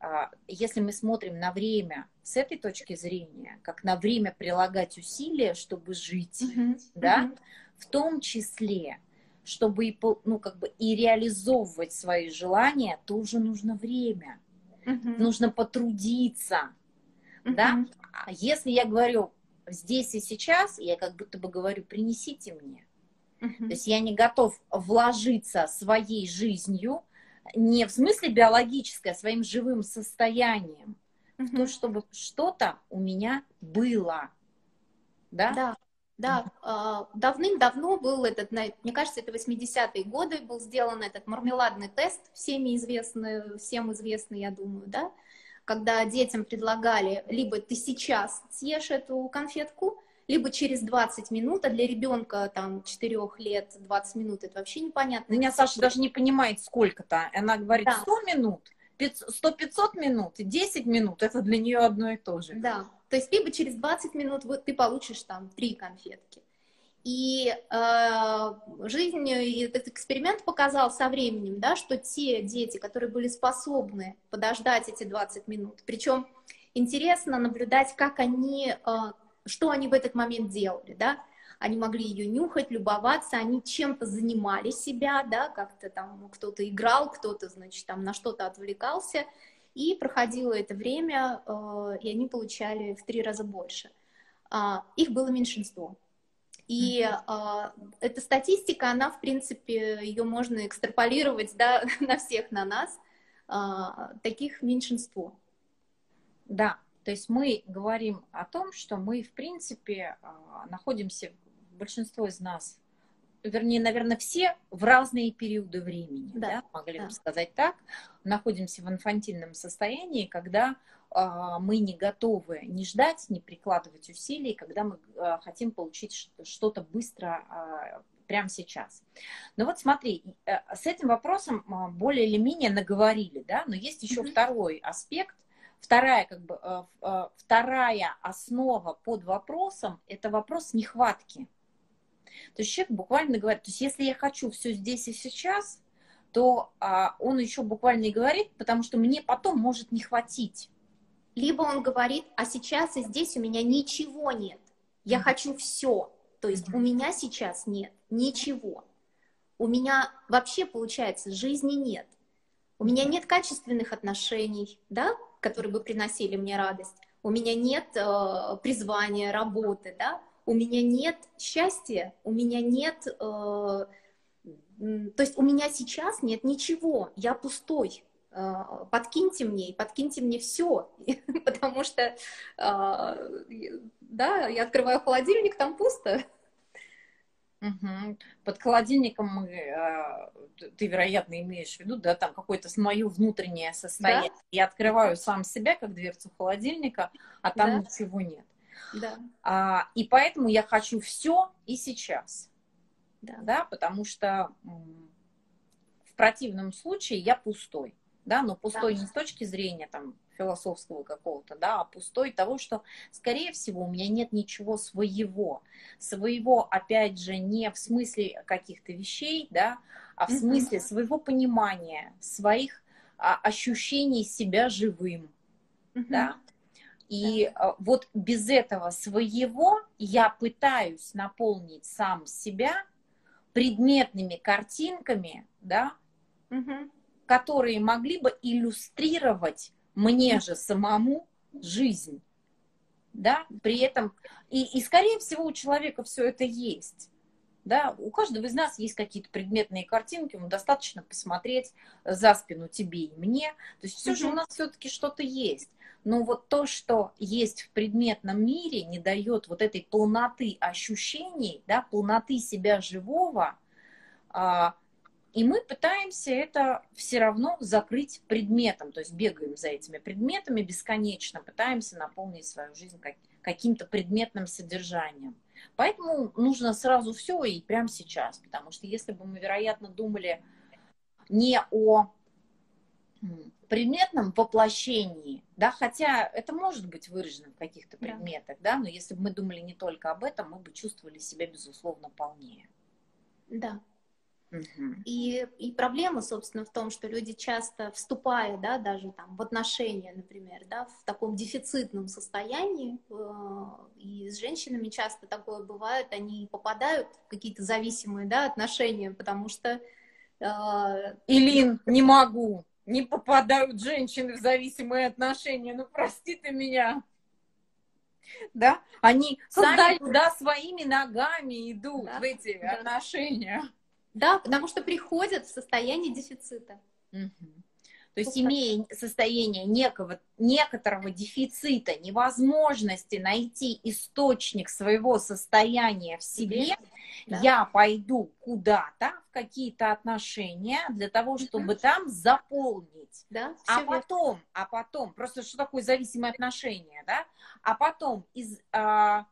если мы смотрим на время с этой точки зрения, как на время прилагать усилия, чтобы жить, mm-hmm. да, mm-hmm. в том числе, чтобы и, ну, как бы и реализовывать свои желания, тоже нужно время, mm-hmm. нужно потрудиться. Да? Mm-hmm. Если я говорю здесь и сейчас, я как будто бы говорю, принесите мне. Mm-hmm. То есть я не готов вложиться своей жизнью, не в смысле биологической, а своим живым состоянием, mm-hmm. в то, чтобы что-то у меня было. Да? Да. Да, давным-давно был этот, мне кажется, это восьмидесятые годы, был сделан этот мармеладный тест, всеми известный, всем известный, я думаю, да, когда детям предлагали, либо ты сейчас съешь эту конфетку, либо через двадцать минут, а для ребенка там четырёх лет двадцать минут, это вообще непонятно. У меня Саша даже не понимает, сколько-то, она говорит, да. сто минут, сто-пятьсот минут, десять минут, это для нее одно и то же. Да. То есть либо через двадцать минут ты получишь там три конфетки. И э, жизнь, этот эксперимент показал со временем, да, что те дети, которые были способны подождать эти двадцать минут, причем интересно наблюдать, как они, э, что они в этот момент делали, да, они могли ее нюхать, любоваться, они чем-то занимали себя, да, как-то там кто-то играл, кто-то, значит, там на что-то отвлекался. И проходило это время, и они получали в три раза больше. Их было меньшинство. И mm-hmm. эта статистика, она, в принципе, ее можно экстраполировать, да, на всех, на нас. Таких меньшинство. Да, то есть мы говорим о том, что мы, в принципе, находимся, большинство из нас, вернее, наверное, все в разные периоды времени, да. Да, могли бы да. сказать так, находимся в инфантильном состоянии, когда э, мы не готовы не ждать, не прикладывать усилий, когда мы э, хотим получить что-то быстро, э, прямо сейчас. Но вот смотри, э, с этим вопросом э, более или менее наговорили, да, но есть еще mm-hmm. второй аспект, вторая, как бы, э, э, вторая основа под вопросом, это вопрос нехватки. То есть человек буквально говорит, то есть если я хочу все здесь и сейчас, то а, он еще буквально и говорит, потому что мне потом может не хватить. Либо он говорит, а сейчас и здесь у меня ничего нет, я хочу все, то есть у меня сейчас нет ничего, у меня вообще, получается, жизни нет, у меня нет качественных отношений, да, которые бы приносили мне радость, у меня нет э, призвания, работы, да, у меня нет счастья, у меня нет... Э, то есть у меня сейчас нет ничего, я пустой. Э, подкиньте мне, подкиньте мне все, потому что, э, да, я открываю холодильник, там пусто. Угу. Под холодильником мы, э, ты, вероятно, имеешь в виду, да, там какое-то мое внутреннее состояние. Да? Я открываю сам себя, как дверцу холодильника, а там да. ничего нет. Да. А, и поэтому я хочу все и сейчас, да. Да, потому что в противном случае я пустой, да, но пустой да. не с точки зрения там, философского какого-то, да, а пустой того, что, скорее всего, у меня нет ничего своего, своего, опять же, не в смысле каких-то вещей, да, а в mm-hmm. смысле своего понимания, своих а, ощущений себя живым, mm-hmm. да. И да. вот без этого своего я пытаюсь наполнить сам себя предметными картинками, да, угу. которые могли бы иллюстрировать мне же самому жизнь. Да? При этом, и, и скорее всего у человека все это есть. Да, у каждого из нас есть какие-то предметные картинки, ему достаточно посмотреть за спину тебе и мне. То есть все же у нас все-таки что-то есть. Но вот то, что есть в предметном мире, не дает вот этой полноты ощущений, да, полноты себя живого. А, и мы пытаемся это все равно закрыть предметом. То есть бегаем за этими предметами бесконечно, пытаемся наполнить свою жизнь как, каким-то предметным содержанием. Поэтому нужно сразу все и прямо сейчас, потому что если бы мы, вероятно, думали не о предметном воплощении, да, хотя это может быть выражено в каких-то предметах, да, но если бы мы думали не только об этом, мы бы чувствовали себя, безусловно, полнее. Да. Угу. И, и проблема, собственно, в том, что люди часто, вступая, да, даже там в отношения, например, да, в таком дефицитном состоянии, э, и с женщинами часто такое бывает, они попадают в какие-то зависимые, да, отношения, потому что... Э, Элин, не могу, не попадают женщины в зависимые отношения, ну прости ты меня. Да? Они сами туда своими ногами идут, да, в эти да. отношения. Да, потому что приходят в состояние дефицита. Угу. То есть, имея состояние некого, некоторого дефицита, невозможности найти источник своего состояния в себе, да. я пойду куда-то, в какие-то отношения, для того, чтобы угу. там заполнить. Да, а потом, верно. а потом, просто что такое зависимые отношения, да? А потом из... А,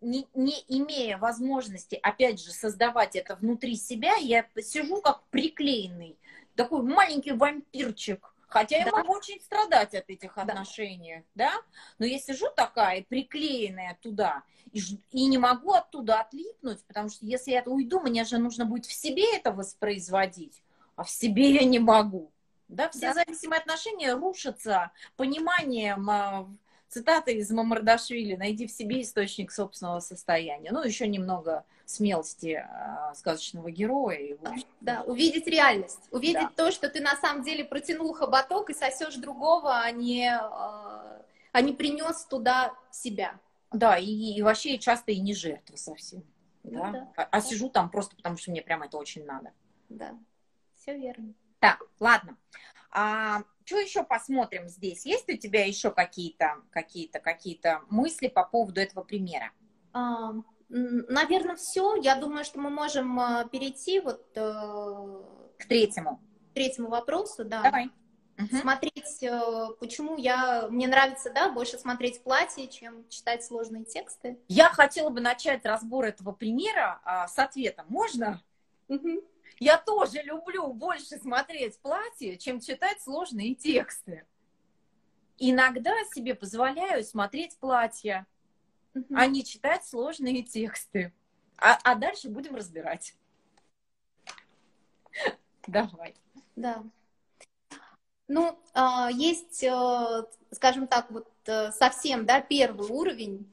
Не, не имея возможности, опять же, создавать это внутри себя, я сижу как приклеенный, такой маленький вампирчик, хотя да. я могу очень страдать от этих да. отношений, да, но я сижу такая, приклеенная туда, и, и не могу оттуда отлипнуть, потому что если я уйду, мне же нужно будет в себе это воспроизводить, а в себе я не могу, да, все да. зависимые отношения рушатся пониманием. Цитата из Мамардашвили: «Найди в себе источник собственного состояния». Ну, еще немного смелости э, сказочного героя. И вот. Да, увидеть реальность. Увидеть да. то, что ты на самом деле протянул хоботок и сосешь другого, а не, э, а не принес туда себя. Да, и, и вообще часто и не жертва совсем. Ну, да? Да. А, а сижу там просто потому, что мне прям это очень надо. Да, все верно. Так, ладно. А... Что еще посмотрим здесь? Есть у тебя еще какие-то какие-то какие-то мысли по поводу этого примера? Наверное, все. Я думаю, что мы можем перейти вот к третьему. К третьему вопросу, да. Давай. Смотреть, почему я... Мне нравится, да, больше смотреть платье, чем читать сложные тексты. Я хотела бы начать разбор этого примера с ответом. Можно? Угу. Я тоже люблю больше смотреть платье, чем читать сложные тексты. Иногда себе позволяю смотреть платья, mm-hmm. а не читать сложные тексты. А, а дальше будем разбирать. Давай. Да. Ну, есть, скажем так, вот совсем, да, первый уровень.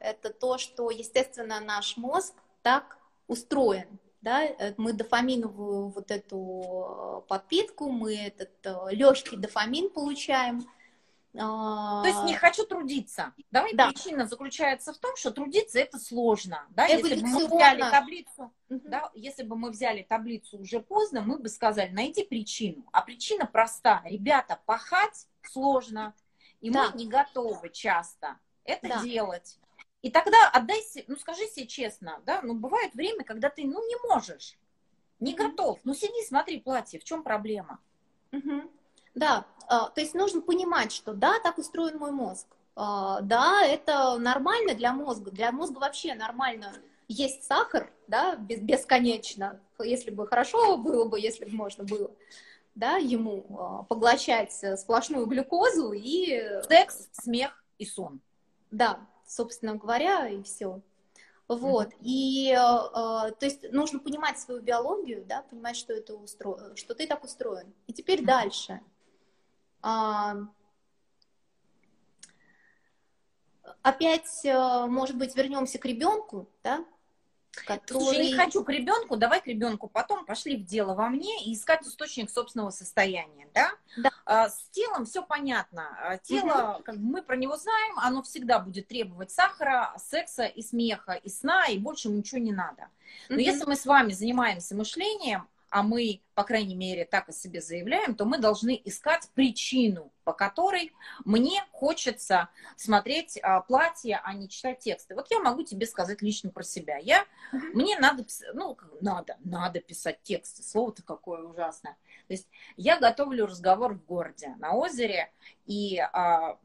Это то, что, естественно, наш мозг так устроен. Да, мы дофаминовую вот эту подпитку, мы этот легкий дофамин получаем. То есть не хочу трудиться. Давай да. причина заключается в том, что трудиться это сложно. Да? Если бы мы взяли таблицу, угу. да, если бы мы взяли таблицу уже поздно, мы бы сказали, найди причину. А причина проста. Ребята, пахать сложно, и да. мы не готовы часто это да. делать. И тогда отдай, ну скажи себе честно, да, ну бывает время, когда ты, ну не можешь, не готов, ну сиди, смотри платье, в чем проблема? Угу. Да, то есть нужно понимать, что да, так устроен мой мозг, да, это нормально для мозга, для мозга вообще нормально есть сахар, да, бесконечно, если бы хорошо было бы, если бы можно было. Да, ему поглощать сплошную глюкозу и... Секс, смех и сон. Да. Собственно говоря, и все. Вот. Mm-hmm. И э, то есть нужно понимать свою биологию, да, понимать, что это устроено, что ты так устроен. И теперь mm-hmm. дальше. А, опять, может быть, вернемся к ребенку, да? Который... Слушай, я не хочу к ребенку, давай к ребенку потом, пошли в дело во мне и искать источник собственного состояния, да? Да. А, с телом все понятно, тело, угу. как бы мы про него знаем, оно всегда будет требовать сахара, секса и смеха, и сна, и больше ничего не надо. Но угу. если мы с вами занимаемся мышлением, а мы, по крайней мере, так о себе заявляем, то мы должны искать причину, по которой мне хочется смотреть а, платье, а не читать тексты. Вот я могу тебе сказать лично про себя. Я, mm-hmm. Мне надо, ну, надо, надо писать тексты. Слово-то какое ужасное. То есть я готовлю разговор в городе, на озере, и а,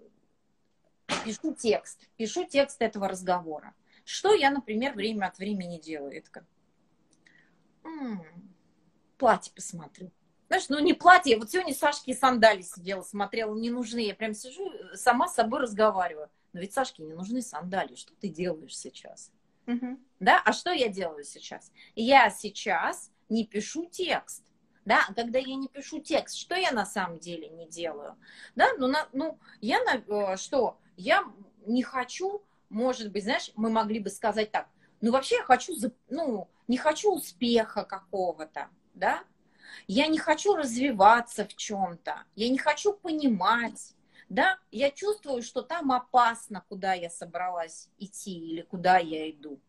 пишу текст. Пишу текст этого разговора. Что я, например, время от времени делаю? Это как... М-м-м. Платье посмотрю. Знаешь, ну не платье. Я вот сегодня Сашке и сандалии сидела, смотрела, не нужны. Я прям сижу, сама с собой разговариваю. Но ведь Сашке не нужны сандалии. Что ты делаешь сейчас? Угу. Да? А что я делаю сейчас? Я сейчас не пишу текст. Да? А когда я не пишу текст, что я на самом деле не делаю? Да? Ну, на, ну я на, что? Я не хочу, может быть, знаешь, мы могли бы сказать так. Ну, вообще я хочу, ну, не хочу успеха какого-то. Да? Я не хочу развиваться в чем-то, я не хочу понимать, да? Я чувствую, что там опасно, куда я собралась идти или куда я иду.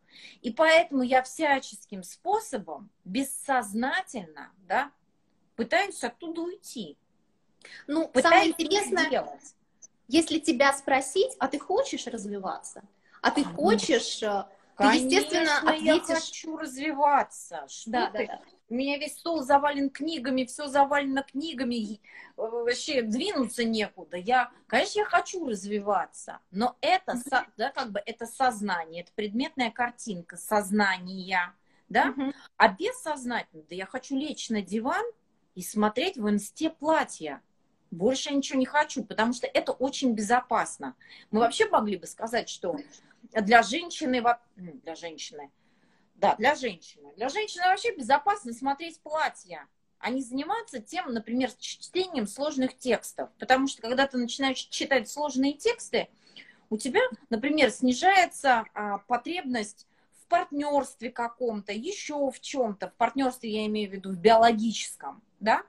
И поэтому я всяческим способом, бессознательно, да, пытаюсь оттуда уйти. Ну, самое интересное, делать. Если тебя спросить, а ты хочешь развиваться? А ты хочешь... Ты, естественно, конечно, ответишь... я хочу развиваться. Что да, да, да. У меня весь стол завален книгами, все завалено книгами, вообще двинуться некуда. Я, конечно, я хочу развиваться, но это, mm-hmm. да, как бы это сознание, это предметная картинка сознания, да? Mm-hmm. А бессознательно, да, я хочу лечь на диван и смотреть в инсте платья. Больше я ничего не хочу, потому что это очень безопасно. Мы вообще могли бы сказать, что для женщины, для женщины, да, для женщины, для женщины вообще безопасно смотреть платья, а не заниматься тем, например, чтением сложных текстов. Потому что, когда ты начинаешь читать сложные тексты, у тебя, например, снижается а, потребность в партнерстве каком-то, еще в чем-то. В партнерстве я имею в виду в биологическом, да?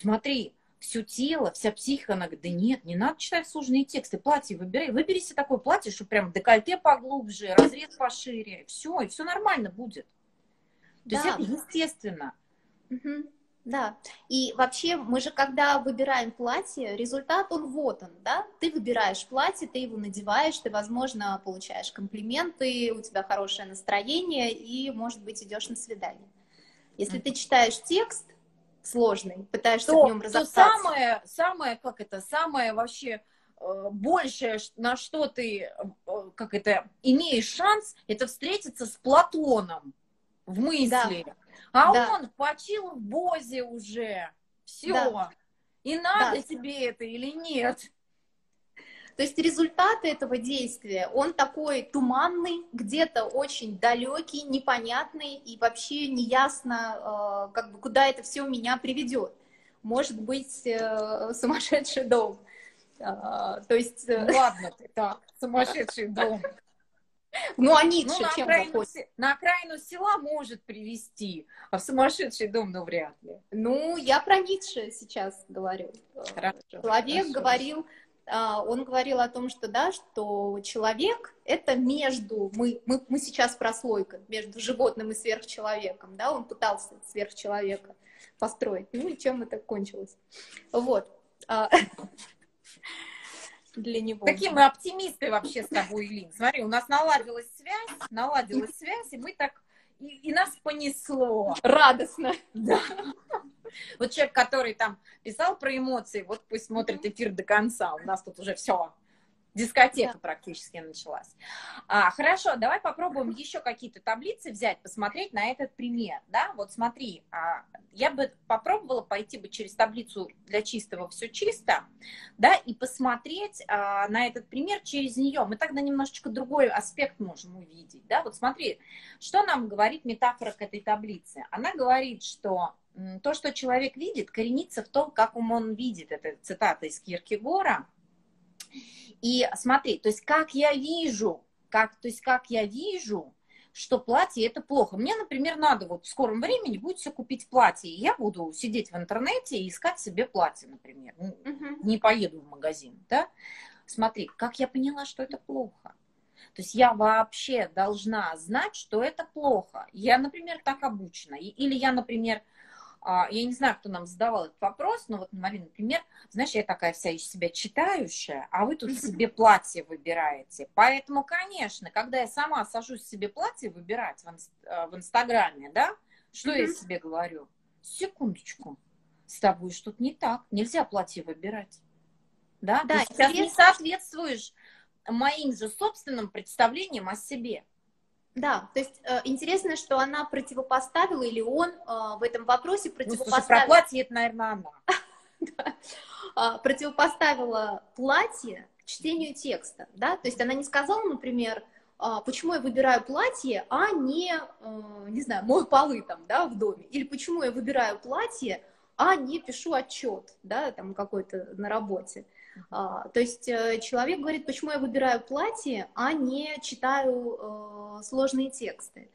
Смотри. Все тело, вся психика, она говорит, да нет, не надо читать сложные тексты, платье выбирай, выбери себе такое платье, что прям декольте поглубже, разрез пошире, все, и все нормально будет. То да. есть это естественно. Угу. Да, и вообще мы же, когда выбираем платье, результат, он вот он, да, ты выбираешь платье, ты его надеваешь, ты, возможно, получаешь комплименты, у тебя хорошее настроение, и, может быть, идешь на свидание. Если ты читаешь текст, сложный, пытаешься то, в нем разобраться. То самое, самое, как это, самое вообще э, большее, на что ты, э, как это, имеешь шанс, это встретиться с Платоном в мысли. Да. А да. он почил в бозе уже. Все. Да. И надо да. тебе это или нет? То есть результаты этого действия, он такой туманный, где-то очень далекий, непонятный и вообще неясно, э, как бы, куда это все меня приведет. Может быть, э, сумасшедший дом. Э, то есть... Ну, ладно, ты так, сумасшедший дом. Ну, а Ницше чем заходит? На окраину села может привести, а в сумасшедший дом, ну, вряд ли. Ну, я про Ницше сейчас говорю. Человек говорил... Он говорил о том, что, да, что человек — это между, мы, мы, мы сейчас прослойка, между животным и сверхчеловеком, да, он пытался сверхчеловека построить, ну и чем это кончилось, вот, для него. Какие мы оптимисты вообще с тобой, Элин, смотри, у нас наладилась связь, наладилась связь, и мы так, и, и нас понесло. Радостно. Да. Вот человек, который там писал про эмоции, вот пусть смотрит эфир до конца. У нас тут уже все, дискотека да. практически началась. А, хорошо, давай попробуем еще какие-то таблицы взять, посмотреть на этот пример. Да? Вот смотри, а, я бы попробовала пойти бы через таблицу для чистого все чисто, да, и посмотреть а, на этот пример через нее. Мы тогда немножечко другой аспект можем увидеть. Да? Вот смотри, что нам говорит метафора к этой таблице. Она говорит, что то, что человек видит, коренится в том, как он видит. Это цитата из Киркегора. И смотри, то есть как я вижу, как, то есть как я вижу, что платье это плохо. Мне, например, надо вот в скором времени будет все купить платье. И я буду сидеть в интернете и искать себе платье, например. Угу. Не поеду в магазин, да? Смотри, как я поняла, что это плохо. То есть я вообще должна знать, что это плохо. Я, например, так обучена. Или я, например... Я не знаю, кто нам задавал этот вопрос, но вот, Марина, например, знаешь, я такая вся из себя читающая, а вы тут себе платье выбираете. Поэтому, конечно, когда я сама сажусь себе платье выбирать в, инст в Инстаграме, да, что mm-hmm. я себе говорю? Секундочку, с тобой что-то не так, нельзя платье выбирать. Да, да, ты сейчас не соответствуешь моим же собственным представлениям о себе. Да, то есть э, интересно, что она противопоставила, или он э, в этом вопросе противопоставил... Ну, слушай, про платье это, наверное, она. Противопоставила платье чтению текста, да, то есть она не сказала, например, почему я выбираю платье, а не, не знаю, мою полы там, да, в доме, или почему я выбираю платье, а не пишу отчет, да, там какой-то на работе. Uh, то есть человек говорит, почему я выбираю платье, а не читаю uh, сложные тексты.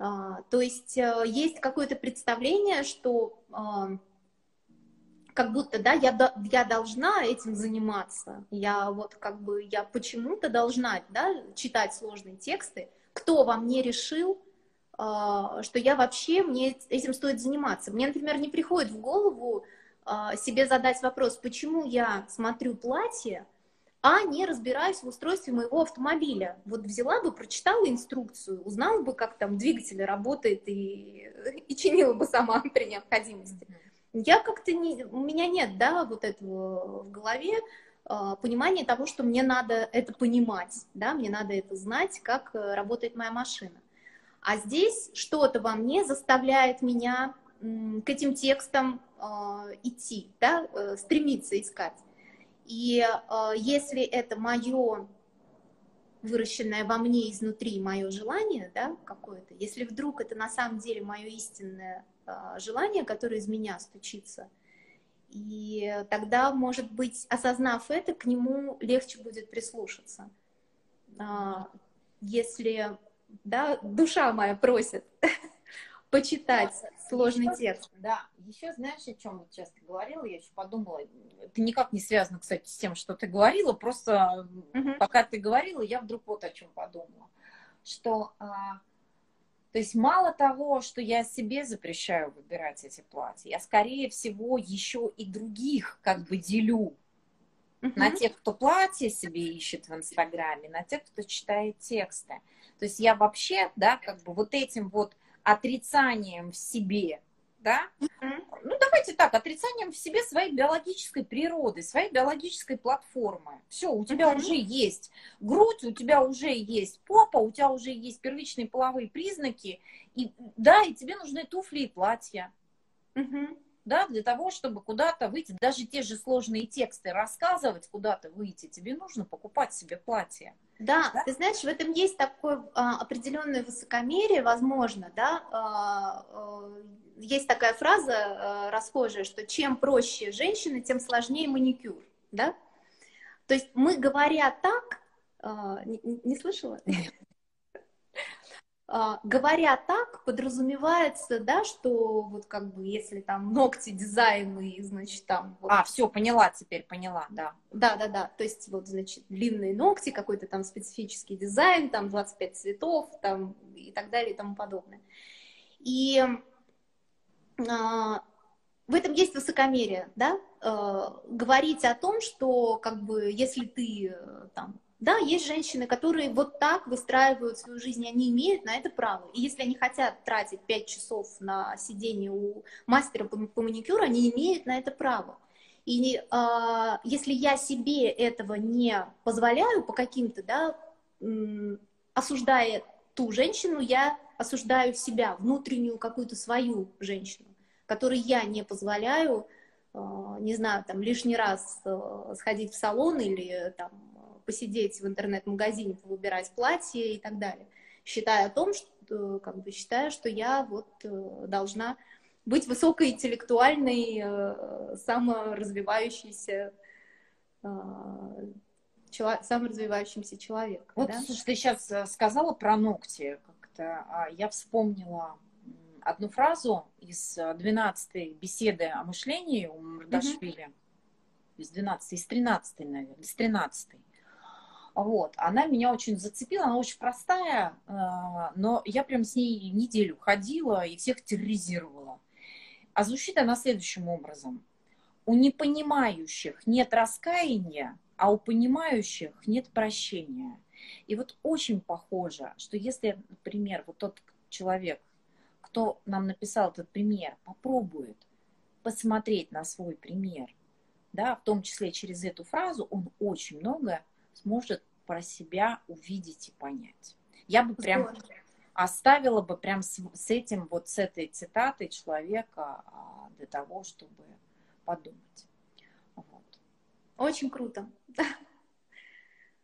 Uh, то есть uh, есть какое-то представление, что uh, как будто да, я, до, я должна этим заниматься, я вот как бы я почему-то должна да, читать сложные тексты. Кто во мне решил, uh, что я вообще, мне этим стоит заниматься? Мне, например, не приходит в голову себе задать вопрос, почему я смотрю платье, а не разбираюсь в устройстве моего автомобиля. Вот взяла бы, прочитала инструкцию, узнала бы, как там двигатель работает, и, и чинила бы сама при необходимости. Я как-то не... У меня нет, да, вот этого в голове, понимания того, что мне надо это понимать, да, мне надо это знать, как работает моя машина. А здесь что-то во мне заставляет меня к этим текстам идти, да, стремиться искать. И э, если это мое выращенное во мне изнутри мое желание, да, какое-то, если вдруг это на самом деле мое истинное э, желание, которое из меня стучится, и тогда, может быть, осознав это, к нему легче будет прислушаться. Э, если, да, душа моя просит почитать сложный еще, текст. Да, еще знаешь, о чем я часто говорила, я еще подумала, это никак не связано, кстати, с тем, что ты говорила, просто mm-hmm. пока ты говорила, я вдруг вот о чем подумала, что, а, то есть мало того, что я себе запрещаю выбирать эти платья, я, скорее всего, еще и других как бы делю mm-hmm. на тех, кто платье себе ищет в Инстаграме, на тех, кто читает тексты. То есть я вообще, да, как бы вот этим вот отрицанием в себе, да? Mm-hmm. Ну, давайте так, отрицанием в себе своей биологической природы, своей биологической платформы. Все, у тебя mm-hmm. уже есть грудь, у тебя уже есть попа, у тебя уже есть первичные половые признаки, и, да, и тебе нужны туфли и платья, mm-hmm. да, для того, чтобы куда-то выйти, даже те же сложные тексты рассказывать, куда-то выйти, тебе нужно покупать себе платье. Да, да, ты знаешь, в этом есть такое а, определенное высокомерие, возможно, да, а, а, есть такая фраза а, расхожая, что чем проще женщина, тем сложнее маникюр, да, то есть мы, говоря так, а, не, не слышала? Говоря так, подразумевается, да, что вот как бы если там ногти, дизайны, значит, там... Вот... А, все, поняла теперь, поняла, да. Да-да-да, то есть вот, значит, длинные ногти, какой-то там специфический дизайн, там двадцать пять цветов, там и так далее и тому подобное. И а, в этом есть высокомерие, да, а, говорить о том, что как бы если ты там... Да, есть женщины, которые вот так выстраивают свою жизнь, они имеют на это право. И если они хотят тратить пять часов на сидение у мастера по маникюру, они имеют на это право. И э, если я себе этого не позволяю по каким-то, да, осуждая ту женщину, я осуждаю себя, внутреннюю какую-то свою женщину, которой я не позволяю, э, не знаю, там, лишний раз э, сходить в салон или там посидеть в интернет-магазине, выбирать платье и так далее, считая о том, что, как бы, считая, что я вот должна быть высокоинтеллектуальной, саморазвивающейся, саморазвивающимся человеком. Вот, да? Слушай, ты сейчас сказала про ногти, как-то я вспомнила одну фразу из двенадцатой беседы о мышлении у Мамардашвили, mm-hmm. из двенадцатой, из тринадцатой, наверное, из тринадцатой. Вот, она меня очень зацепила, она очень простая, но я прям с ней неделю ходила и всех терроризировала. А звучит она следующим образом. У непонимающих нет раскаяния, а у понимающих нет прощения. И вот очень похоже, что если, например, вот тот человек, кто нам написал этот пример, попробует посмотреть на свой пример, да, в том числе через эту фразу, он очень много сможет про себя увидеть и понять. Я бы прям здорово. Оставила бы прям с, с этим, вот с этой цитатой человека для того, чтобы подумать. Вот. Очень круто.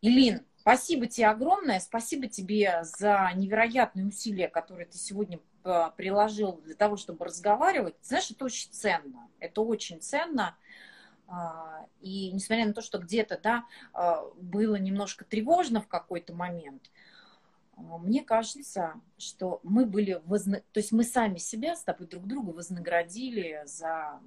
Элин, спасибо тебе огромное, спасибо тебе за невероятные усилия, которые ты сегодня приложил для того, чтобы разговаривать. Знаешь, это очень ценно. Это очень ценно. И несмотря на то, что где-то, да, было немножко тревожно в какой-то момент, мне кажется, что мы были, возна... то есть мы сами себя с тобой друг друга вознаградили за,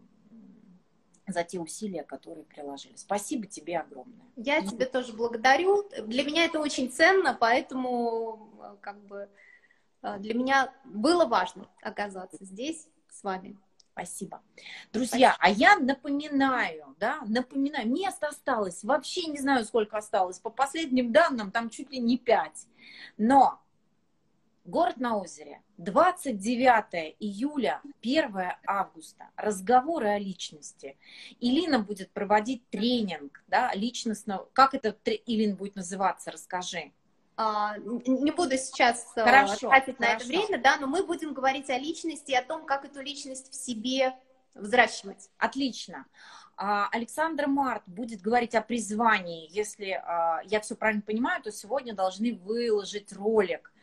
за те усилия, которые приложили. Спасибо тебе огромное. Я И... тебя тоже благодарю. Для меня это очень ценно, поэтому как бы для меня было важно оказаться здесь с вами. Спасибо. Друзья, а я напоминаю, да, напоминаю, мест осталось, вообще не знаю, сколько осталось, по последним данным там чуть ли не пять, но город на озере, двадцать девятое июля, первое августа, разговоры о личности. Элина будет проводить тренинг, да, личностного, как это, Элина, будет называться, расскажи. Не буду сейчас хорошо, тратить хорошо. на это время, да, но мы будем говорить о личности и о том, как эту личность в себе взращивать. Отлично. Александр Март будет говорить о призвании. Если я все правильно понимаю, то сегодня должны выложить ролик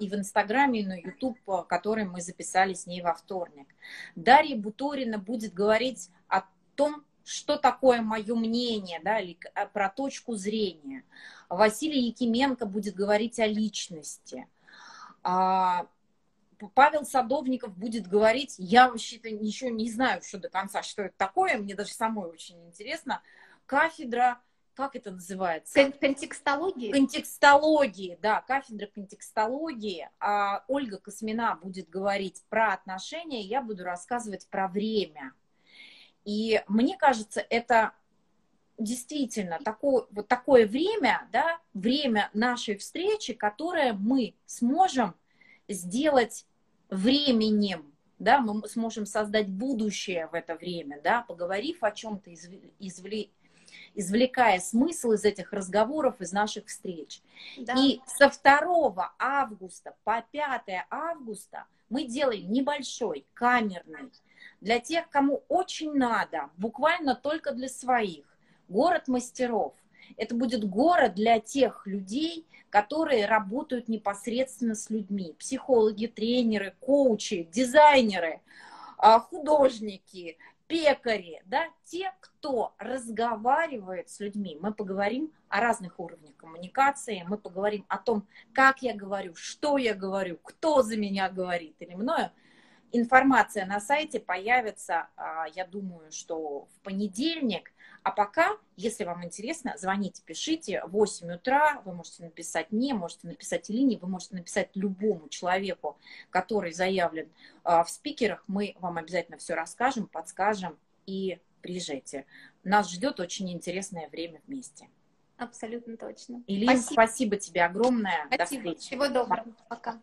и в Инстаграме, и на Ютуб, который мы записали с ней во вторник. Дарья Буторина будет говорить о том, что такое мое мнение, да, или про точку зрения. Василий Якименко будет говорить о личности. Павел Садовников будет говорить, я вообще-то ничего не знаю, что до конца, что это такое, мне даже самой очень интересно, кафедра, как это называется? Контекстологии. Контекстологии, да, кафедра контекстологии. Ольга Космина будет говорить про отношения, я буду рассказывать про время. И мне кажется, это действительно такое, вот такое время, да, время нашей встречи, которое мы сможем сделать временем, да, мы сможем создать будущее в это время, да, поговорив о чем-то, извле, извлекая смысл из этих разговоров, из наших встреч. Да. И со второго августа по пятое августа мы делаем небольшой камерный, для тех, кому очень надо, буквально только для своих, город мастеров. Это будет город для тех людей, которые работают непосредственно с людьми. Психологи, тренеры, коучи, дизайнеры, художники, пекари, да, те, кто разговаривает с людьми. Мы поговорим о разных уровнях коммуникации, мы поговорим о том, как я говорю, что я говорю, кто за меня говорит или мною. Информация на сайте появится, я думаю, что в понедельник. А пока, если вам интересно, звоните, пишите. В восемь утра вы можете написать мне, можете написать Элине, вы можете написать любому человеку, который заявлен в спикерах. Мы вам обязательно все расскажем, подскажем и приезжайте. Нас ждет очень интересное время вместе. Абсолютно точно. Элина, спасибо, спасибо тебе огромное. Спасибо. До встречи. Всего доброго. Пока.